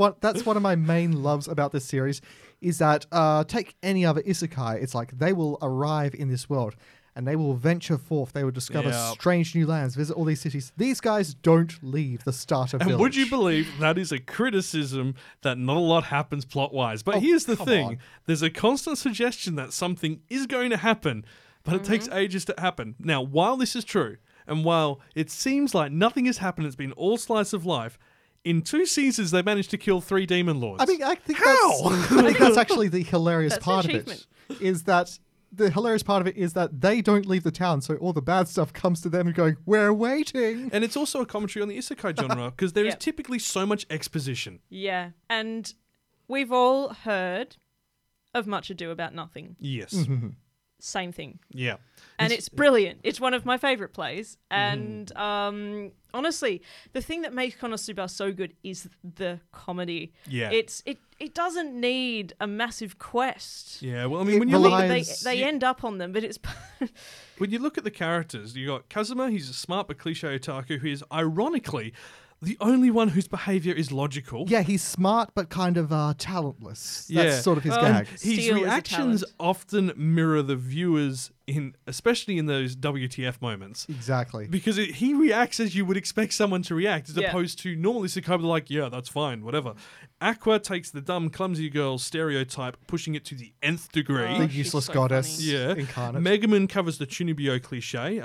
one of my main loves about this series is that take any other isekai, it's like they will arrive in this world and they will venture forth. They will discover strange new lands, visit all these cities. These guys don't leave the starter village. And would you believe that is a criticism that not a lot happens plot-wise? But here's the thing. There's a constant suggestion that something is going to happen, but it takes ages to happen. Now, while this is true, and while it seems like nothing has happened, it's been all slice of life, in two seasons, they managed to kill three demon lords. I mean, I think that's actually the hilarious part of it, is that... The hilarious part of it is that they don't leave the town, so all the bad stuff comes to them and going, we're waiting. And it's also a commentary on the isekai genre, because there is typically so much exposition. Yeah, and we've all heard of Much Ado About Nothing. Yes. Mm-hmm. Same thing. Yeah. And it's brilliant. It's one of my favourite plays. And honestly, the thing that makes Konosuba so good is the comedy. Yeah. It doesn't need a massive quest. Yeah, well, I mean, they end up on them, but it's... When you look at the characters, you got Kazuma, he's a smart but cliche otaku, who is ironically the only one whose behaviour is logical. Yeah, he's smart but kind of talentless. Yeah. That's sort of his gag. His reactions often mirror the viewers, especially in those WTF moments. Exactly. Because he reacts as you would expect someone to react, as opposed to normally succumb to like, yeah, that's fine, whatever. Aqua takes the dumb, clumsy girl stereotype, pushing it to the nth degree. The useless goddess incarnate. Megumin covers the Chunibyo cliche.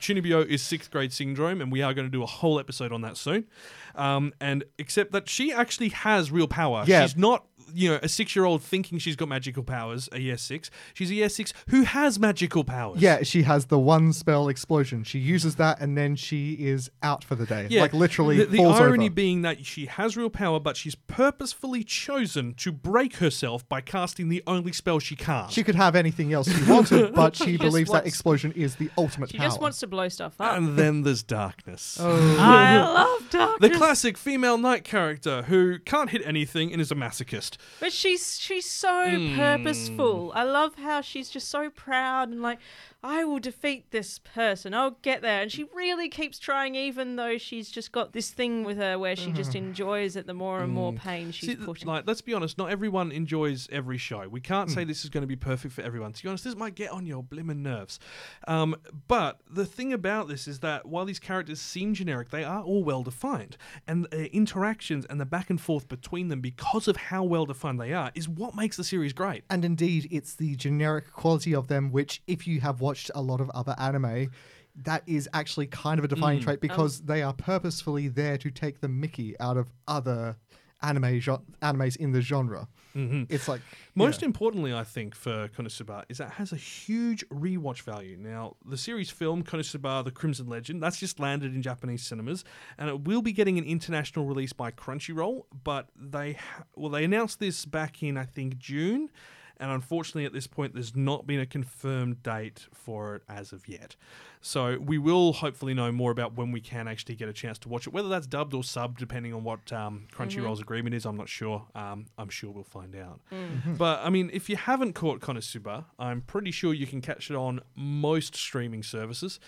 Chunibyo is 6th grade syndrome, and we are going to do a whole episode on that soon. And except that she actually has real power. Yeah. She's not, a 6-year-old thinking she's got magical powers, a year 6. She's a year 6 who has magical powers. Yeah, she has the one spell explosion. She uses that and then she is out for the day. Yeah. Like literally the falls irony over. Being that she has real power, but she's purposefully chosen to break herself by casting the only spell she can't. She could have anything else she wanted, but she believes that explosion is the ultimate power. She just wants to blow stuff up. And then there's darkness. Oh. I love darkness. The classic female knight character who can't hit anything and is a masochist. But she's so purposeful. I love how she's just so proud and like, I will defeat this person. I'll get there. And she really keeps trying, even though she's just got this thing with her where she just enjoys it the more and more pain she's putting. Like, let's be honest, not everyone enjoys every show. We can't say this is going to be perfect for everyone. To be honest, this might get on your blimmin' nerves. But the thing about this is that while these characters seem generic, they are all well-defined. And the interactions and the back and forth between them, because of how well-defined they are, is what makes the series great. And indeed, it's the generic quality of them, which if you have watched a lot of other anime, that is actually kind of a defining trait, because they are purposefully there to take the mickey out of other animes in the genre. Mm-hmm. It's like... Most importantly, I think, for Konosuba is that it has a huge rewatch value. Now, the series film, Konosuba, The Crimson Legend, that's just landed in Japanese cinemas, and it will be getting an international release by Crunchyroll, but they announced this back in, I think, June, and unfortunately, at this point, there's not been a confirmed date for it as of yet. So we will hopefully know more about when we can actually get a chance to watch it, whether that's dubbed or subbed, depending on what Crunchyroll's agreement is. I'm not sure. I'm sure we'll find out. Mm-hmm. But, I mean, if you haven't caught Konosuba, I'm pretty sure you can catch it on most streaming services.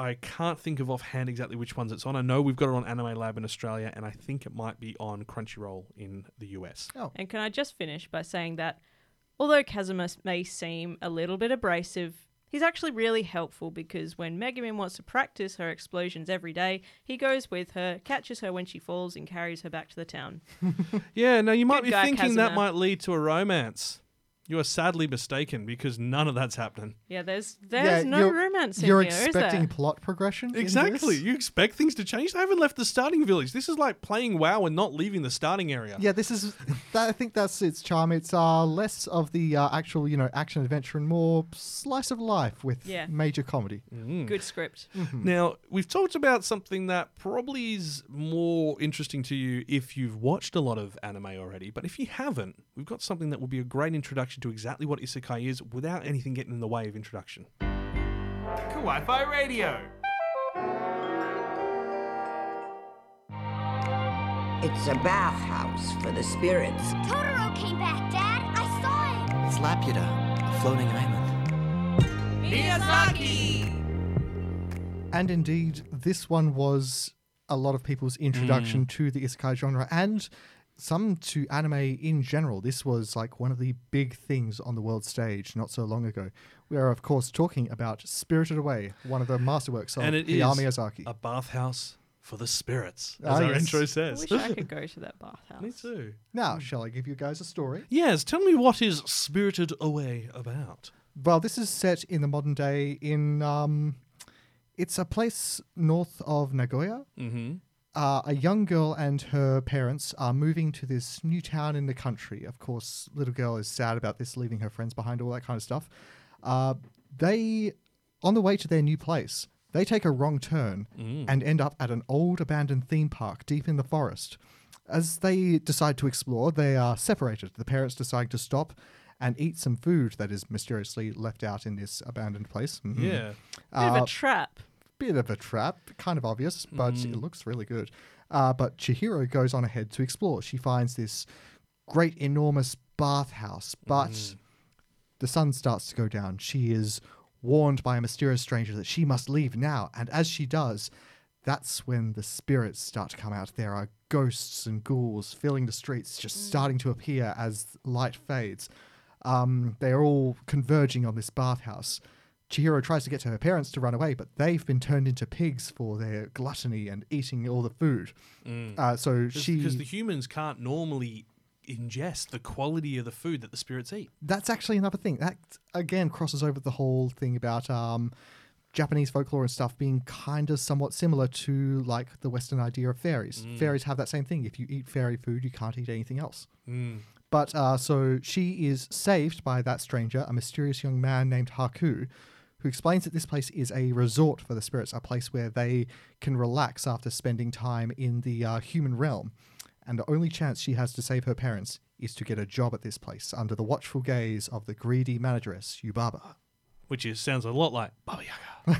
I can't think of offhand exactly which ones it's on. I know we've got it on Anime Lab in Australia, and I think it might be on Crunchyroll in the US. Oh. And can I just finish by saying that although Kazuma may seem a little bit abrasive, he's actually really helpful, because when Megumin wants to practice her explosions every day, he goes with her, catches her when she falls, and carries her back to the town. Yeah, now you might be thinking Kazuma. That might lead to a romance. You are sadly mistaken, because none of that's happening. Yeah, there's no romance. romance in here, is there? You're expecting plot progression? Exactly. You expect things to change? They haven't left the starting village. This is like playing WoW and not leaving the starting area. Yeah, this is... I think that's its charm. It's less of the actual, you know, action adventure and more slice of life with major comedy. Mm. Good script. Mm-hmm. Now, we've talked about something that probably is more interesting to you if you've watched a lot of anime already, but if you haven't, we've got something that will be a great introduction to exactly what isekai is without anything getting in the way of introduction. Kawaii-Fi Radio. It's a bathhouse for the spirits. Totoro came back, Dad. I saw it. It's Laputa, a floating island. Miyazaki! And indeed, this one was a lot of people's introduction to the isekai genre and some to anime in general. This was like one of the big things on the world stage not so long ago. We are, of course, talking about Spirited Away, one of the masterworks of Hayao Miyazaki. A bathhouse for the spirits, as our intro says. I wish I could go to that bathhouse. Me too. Now, shall I give you guys a story? Yes, tell me what is Spirited Away about? Well, this is set in the modern day in... it's a place north of Nagoya. Mm-hmm. A young girl and her parents are moving to this new town in the country. Of course, little girl is sad about this, leaving her friends behind, all that kind of stuff. They, on the way to their new place, they take a wrong turn and end up at an old abandoned theme park deep in the forest. As they decide to explore, they are separated. The parents decide to stop and eat some food that is mysteriously left out in this abandoned place. Mm-hmm. Yeah. Bit of a trap, kind of obvious, but it looks really good. But Chihiro goes on ahead to explore. She finds this great, enormous bathhouse, but... The sun starts to go down. She is warned by a mysterious stranger that she must leave now. And as she does, that's when the spirits start to come out. There are ghosts and ghouls filling the streets, just starting to appear as light fades. They're all converging on this bathhouse. Chihiro tries to get to her parents to run away, but they've been turned into pigs for their gluttony and eating all the food. Because the humans can't normally ingest the quality of the food that the spirits eat. That's actually another thing. That, again, crosses over the whole thing about Japanese folklore and stuff being kind of somewhat similar to, like, the Western idea of fairies. Fairies have that same thing. If you eat fairy food, you can't eat anything else. But so she is saved by that stranger, a mysterious young man named Haku, who explains that this place is a resort for the spirits, a place where they can relax after spending time in the human realm. And the only chance she has to save her parents is to get a job at this place under the watchful gaze of the greedy manageress, Yubaba. Sounds a lot like Baba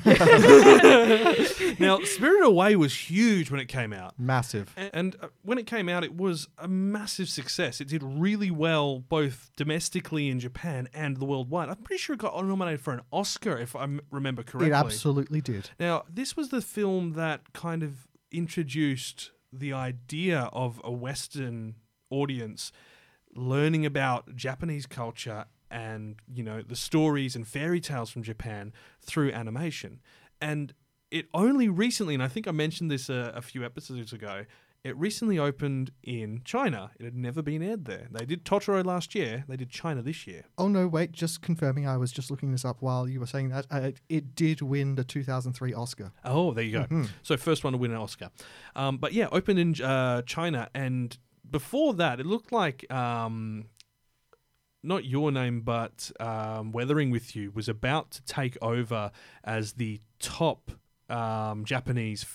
Yaga. Now, Spirited Away was huge when it came out. Massive. And when it came out, it was a massive success. It did really well, both domestically in Japan and the worldwide. I'm pretty sure it got nominated for an Oscar, if I remember correctly. It absolutely did. Now, this was the film that kind of introduced the idea of a Western audience learning about Japanese culture and, you know, the stories and fairy tales from Japan through animation. And it only recently, and I think I mentioned this a few episodes ago, it recently opened in China. It had never been aired there. They did Totoro last year. They did China this year. Oh, no, wait. Just confirming. I was just looking this up while you were saying that. It did win the 2003 Oscar. Oh, there you go. Mm-hmm. So first one to win an Oscar. But yeah, opened in China. And before that, it looked like... not Your Name, but Weathering With You was about to take over as the top Japanese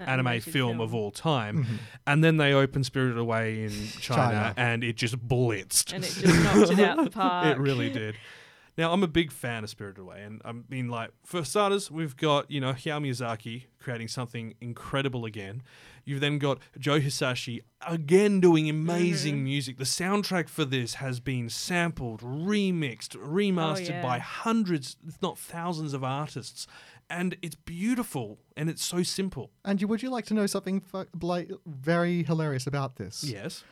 anime film of all time, and then they opened Spirited Away in China and it just blitzed. And it just knocked it out the park. It really did. Now, I'm a big fan of Spirited Away, and I mean, like, for starters, we've got, you know, Hayao Miyazaki creating something incredible again. You've then got Joe Hisashi again doing amazing music. The soundtrack for this has been sampled, remixed, remastered by hundreds, if not thousands of artists. And it's beautiful, and it's so simple. And would you like to know something very hilarious about this? Yes.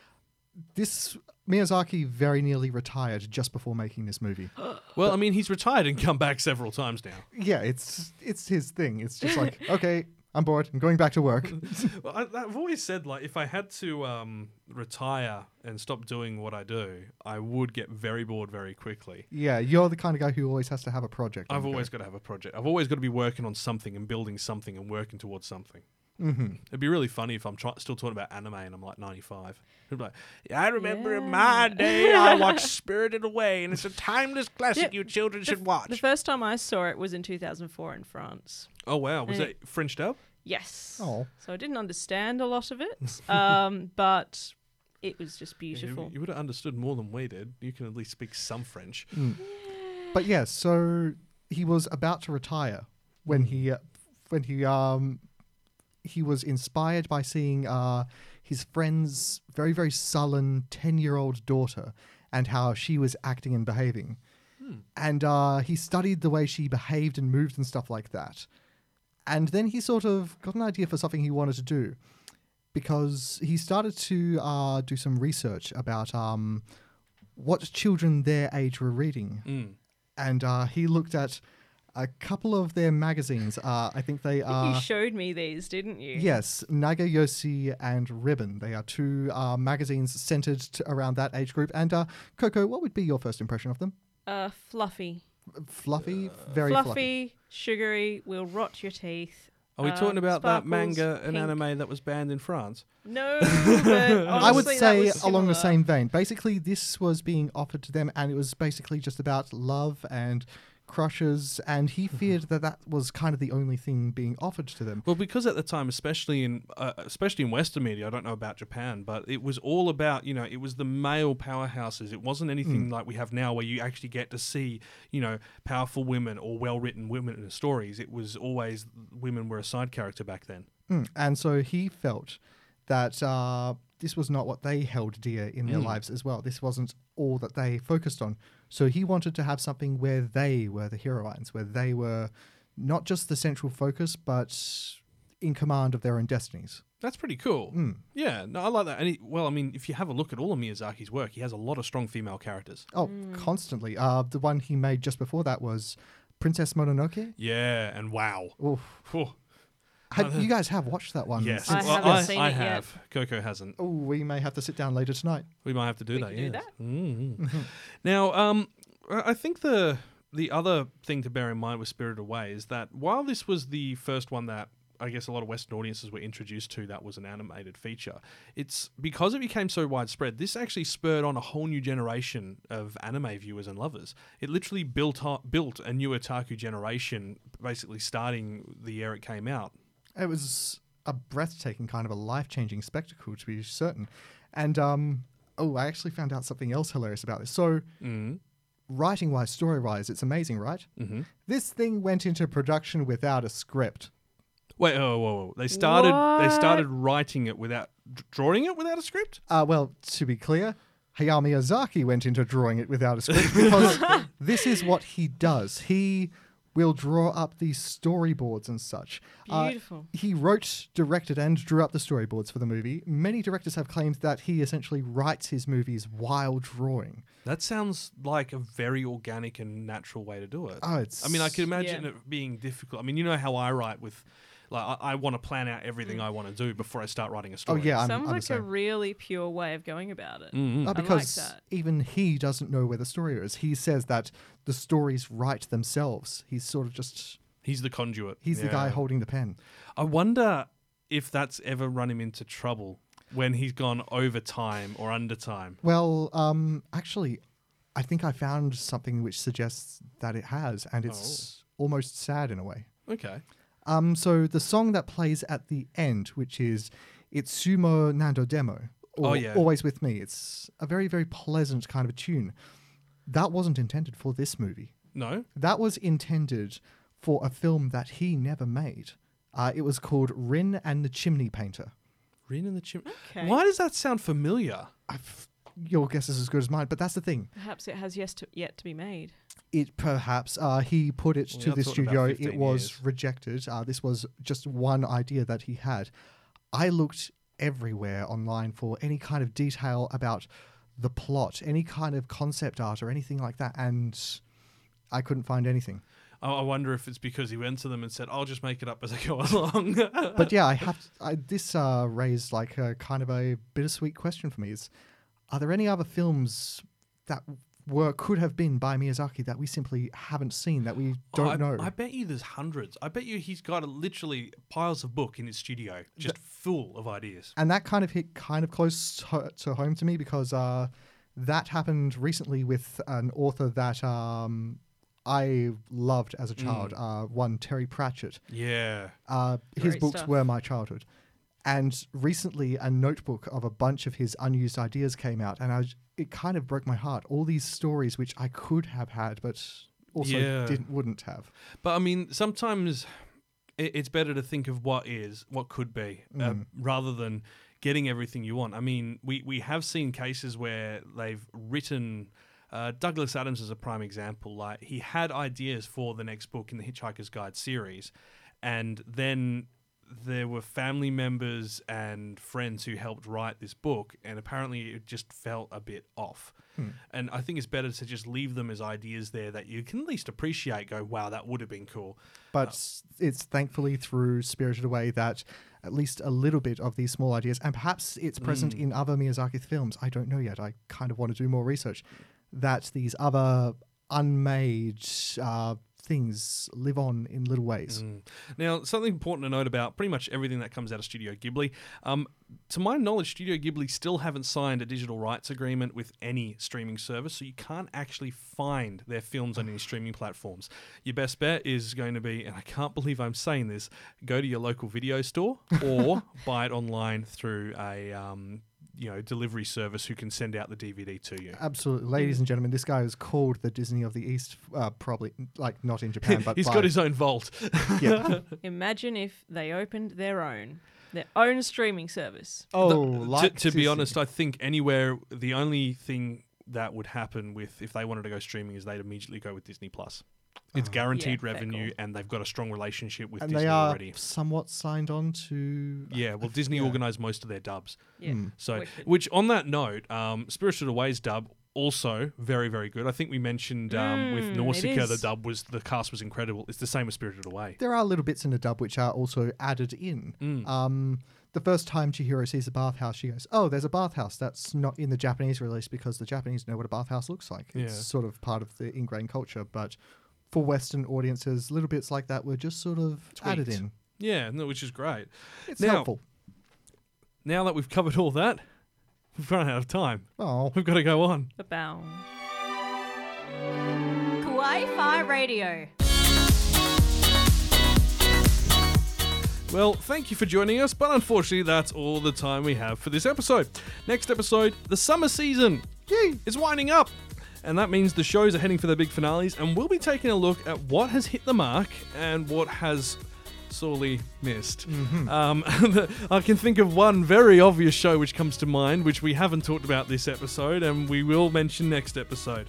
Miyazaki very nearly retired just before making this movie. Well, I mean, he's retired and come back several times now. Yeah, it's his thing. It's just like, okay, I'm bored. I'm going back to work. Well, I've always said, like, if I had to retire and stop doing what I do, I would get very bored very quickly. Yeah, you're the kind of guy who always has to have a project. I've always got to have a project. I've always got to be working on something and building something and working towards something. Mm-hmm. It'd be really funny if I'm still talking about anime and I'm like 95. It'd be like, I remember in my day I watched Spirited Away, and it's a timeless classic you children should watch. The first time I saw it was in 2004 in France. Oh, wow. Was that French dub? Yes. Oh. So I didn't understand a lot of it, but it was just beautiful. Yeah, you would have understood more than we did. You can at least speak some French. Mm. But yeah, so he was about to retire when he was inspired by seeing his friend's very, very sullen 10-year-old daughter and how she was acting and behaving. Hmm. And he studied the way she behaved and moved and stuff like that. And then he sort of got an idea for something he wanted to do, because he started to do some research about what children their age were reading. Mm. And he looked at a couple of their magazines. I think they are... You showed me these, didn't you? Yes, Nagayoshi and Ribbon. They are two magazines centered around that age group. And Coco, what would be your first impression of them? Fluffy. Fluffy? Very fluffy. Fluffy, sugary, will rot your teeth. Are we talking about sparkles, that manga and anime that was banned in France? No, but honestly, I would say along the same vein. Basically, this was being offered to them, and it was basically just about love and... crushes, and he feared that was kind of the only thing being offered to them. Well, because at the time, especially in Western media, I don't know about Japan, but it was all about, you know, it was the male powerhouses. It wasn't anything like we have now, where you actually get to see, you know, powerful women or well-written women in stories. It was always women were a side character back then. Mm. And so he felt that this was not what they held dear in their lives as well. This wasn't all that they focused on. So he wanted to have something where they were the heroines, where they were not just the central focus, but in command of their own destinies. That's pretty cool. Mm. Yeah, no, I like that. And if you have a look at all of Miyazaki's work, he has a lot of strong female characters. Oh, constantly. The one he made just before that was Princess Mononoke. Yeah, and wow. Oof. You guys have watched that one? Yes, I haven't seen it yet. Coco hasn't. Oh, we may have to sit down later tonight. We might have to do that. Mm-hmm. Now, I think the other thing to bear in mind with Spirited Away is that while this was the first one that I guess a lot of Western audiences were introduced to that was an animated feature, it's because it became so widespread, this actually spurred on a whole new generation of anime viewers and lovers. It literally built a new otaku generation, basically starting the year it came out. It was a breathtaking, kind of a life-changing spectacle, to be certain. And, I actually found out something else hilarious about this. So, writing-wise, story-wise, it's amazing, right? Mm-hmm. This thing went into production without a script. Wait, whoa. They started writing it without... drawing it without a script? Well, to be clear, Hayao Miyazaki went into drawing it without a script, because this is what he does. He... will draw up these storyboards and such. Beautiful. He wrote, directed, and drew up the storyboards for the movie. Many directors have claimed that he essentially writes his movies while drawing. That sounds like a very organic and natural way to do it. I could imagine it being difficult. I mean, you know how I write with... Like I want to plan out everything I want to do before I start writing a story. Oh yeah, sounds like a really pure way of going about it. Mm-hmm. Because I like that. Even he doesn't know where the story is. He says that the stories write themselves. He's sort of just... He's the conduit. He's the guy holding the pen. I wonder if that's ever run him into trouble when he's gone over time or under time. Well, actually, I think I found something which suggests that it has, and it's almost sad in a way. Okay. So the song that plays at the end, which is Itsumo Nando Demo, or Always With Me, it's a very, very pleasant kind of tune. That wasn't intended for this movie. No? That was intended for a film that he never made. It was called Rin and the Chimney Painter. Rin and the Chimney... Okay. Why does that sound familiar? Your guess is as good as mine, but that's the thing. Perhaps it has yet to be made. He put it to the studio. It was rejected. This was just one idea that he had. I looked everywhere online for any kind of detail about the plot, any kind of concept art or anything like that, and I couldn't find anything. I wonder if it's because he went to them and said, I'll just make it up as I go along. But yeah, this raised like a kind of a bittersweet question for me is, are there any other films that could have been by Miyazaki that we simply haven't seen, that we don't know? I bet you there's hundreds. I bet you he's got literally piles of book in his studio, just full of ideas. And that kind of hit kind of close to home to me because that happened recently with an author that I loved as a child, one Terry Pratchett. Yeah. His books were my childhood. And recently a notebook of a bunch of his unused ideas came out, and it kind of broke my heart. All these stories which I could have had but also wouldn't have. But I mean, sometimes it's better to think of what could be, rather than getting everything you want. I mean, we have seen cases where they've written... Douglas Adams is a prime example. Like, he had ideas for the next book in the Hitchhiker's Guide series, and then there were family members and friends who helped write this book, and apparently it just felt a bit off. And I think it's better to just leave them as ideas there that you can at least appreciate, go, wow, that would have been cool. But it's thankfully through Spirited Away that at least a little bit of these small ideas, and perhaps it's present in other Miyazaki films, I don't know yet, I kind of want to do more research, that these other unmade things live on in little ways. Now, something important to note about pretty much everything that comes out of Studio Ghibli. To my knowledge, Studio Ghibli still haven't signed a digital rights agreement with any streaming service, so you can't actually find their films on any streaming platforms. Your best bet is going to be, and I can't believe I'm saying this, go to your local video store or buy it online through a... delivery service who can send out the DVD to you. Absolutely. Ladies and gentlemen, this guy is called the Disney of the East, probably, like, not in Japan, but... He's got his own vault. Yeah. Imagine if they opened their own streaming service. To be honest, I think anywhere, the only thing that would happen with, if they wanted to go streaming, is they'd immediately go with Disney+. It's guaranteed revenue, and they've got a strong relationship with Disney already. And they are somewhat signed on to... Yeah, well, Disney organised most of their dubs. Yeah. So, which, on that note, Spirited Away's dub, also very, very good. I think we mentioned with Nausicaa, the cast was incredible. It's the same with Spirited Away. There are little bits in the dub which are also added in. The first time Chihiro sees a bathhouse, she goes, oh, there's a bathhouse. That's not in the Japanese release because the Japanese know what a bathhouse looks like. It's sort of part of the ingrained culture, but... For Western audiences, little bits like that were just sort of added in. Yeah, no, which is great. It's helpful. Now that we've covered all that, we've run out of time. Oh. We've got to go on. Ba-bow. Kawaii-Fi Radio. Well, thank you for joining us, but unfortunately that's all the time we have for this episode. Next episode, the summer season is winding up. And that means the shows are heading for their big finales, and we'll be taking a look at what has hit the mark and what has sorely missed. I can think of one very obvious show which comes to mind, which we haven't talked about this episode, and we will mention next episode.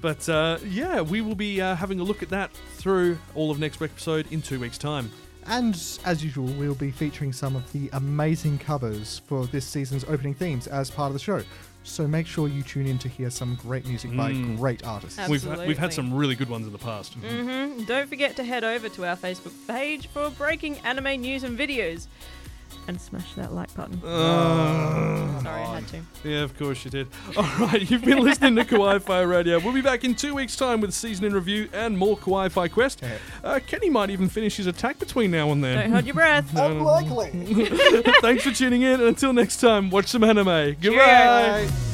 But we will be having a look at that through all of next episode in 2 weeks' time. And as usual, we'll be featuring some of the amazing covers for this season's opening themes as part of the show. So make sure you tune in to hear some great music by great artists. Absolutely. We've had some really good ones in the past. Don't forget to head over to our Facebook page for breaking anime news and videos. And smash that like button. Sorry, I had to. Yeah, of course you did. All right, you've been listening to Kawaii-Fi Radio. We'll be back in 2 weeks' time with Season in Review and more Kawaii-Fi Quest. Kenny might even finish his attack between now and then. Don't hold your breath. Unlikely. Thanks for tuning in, and until next time, watch some anime. Goodbye. Cheers.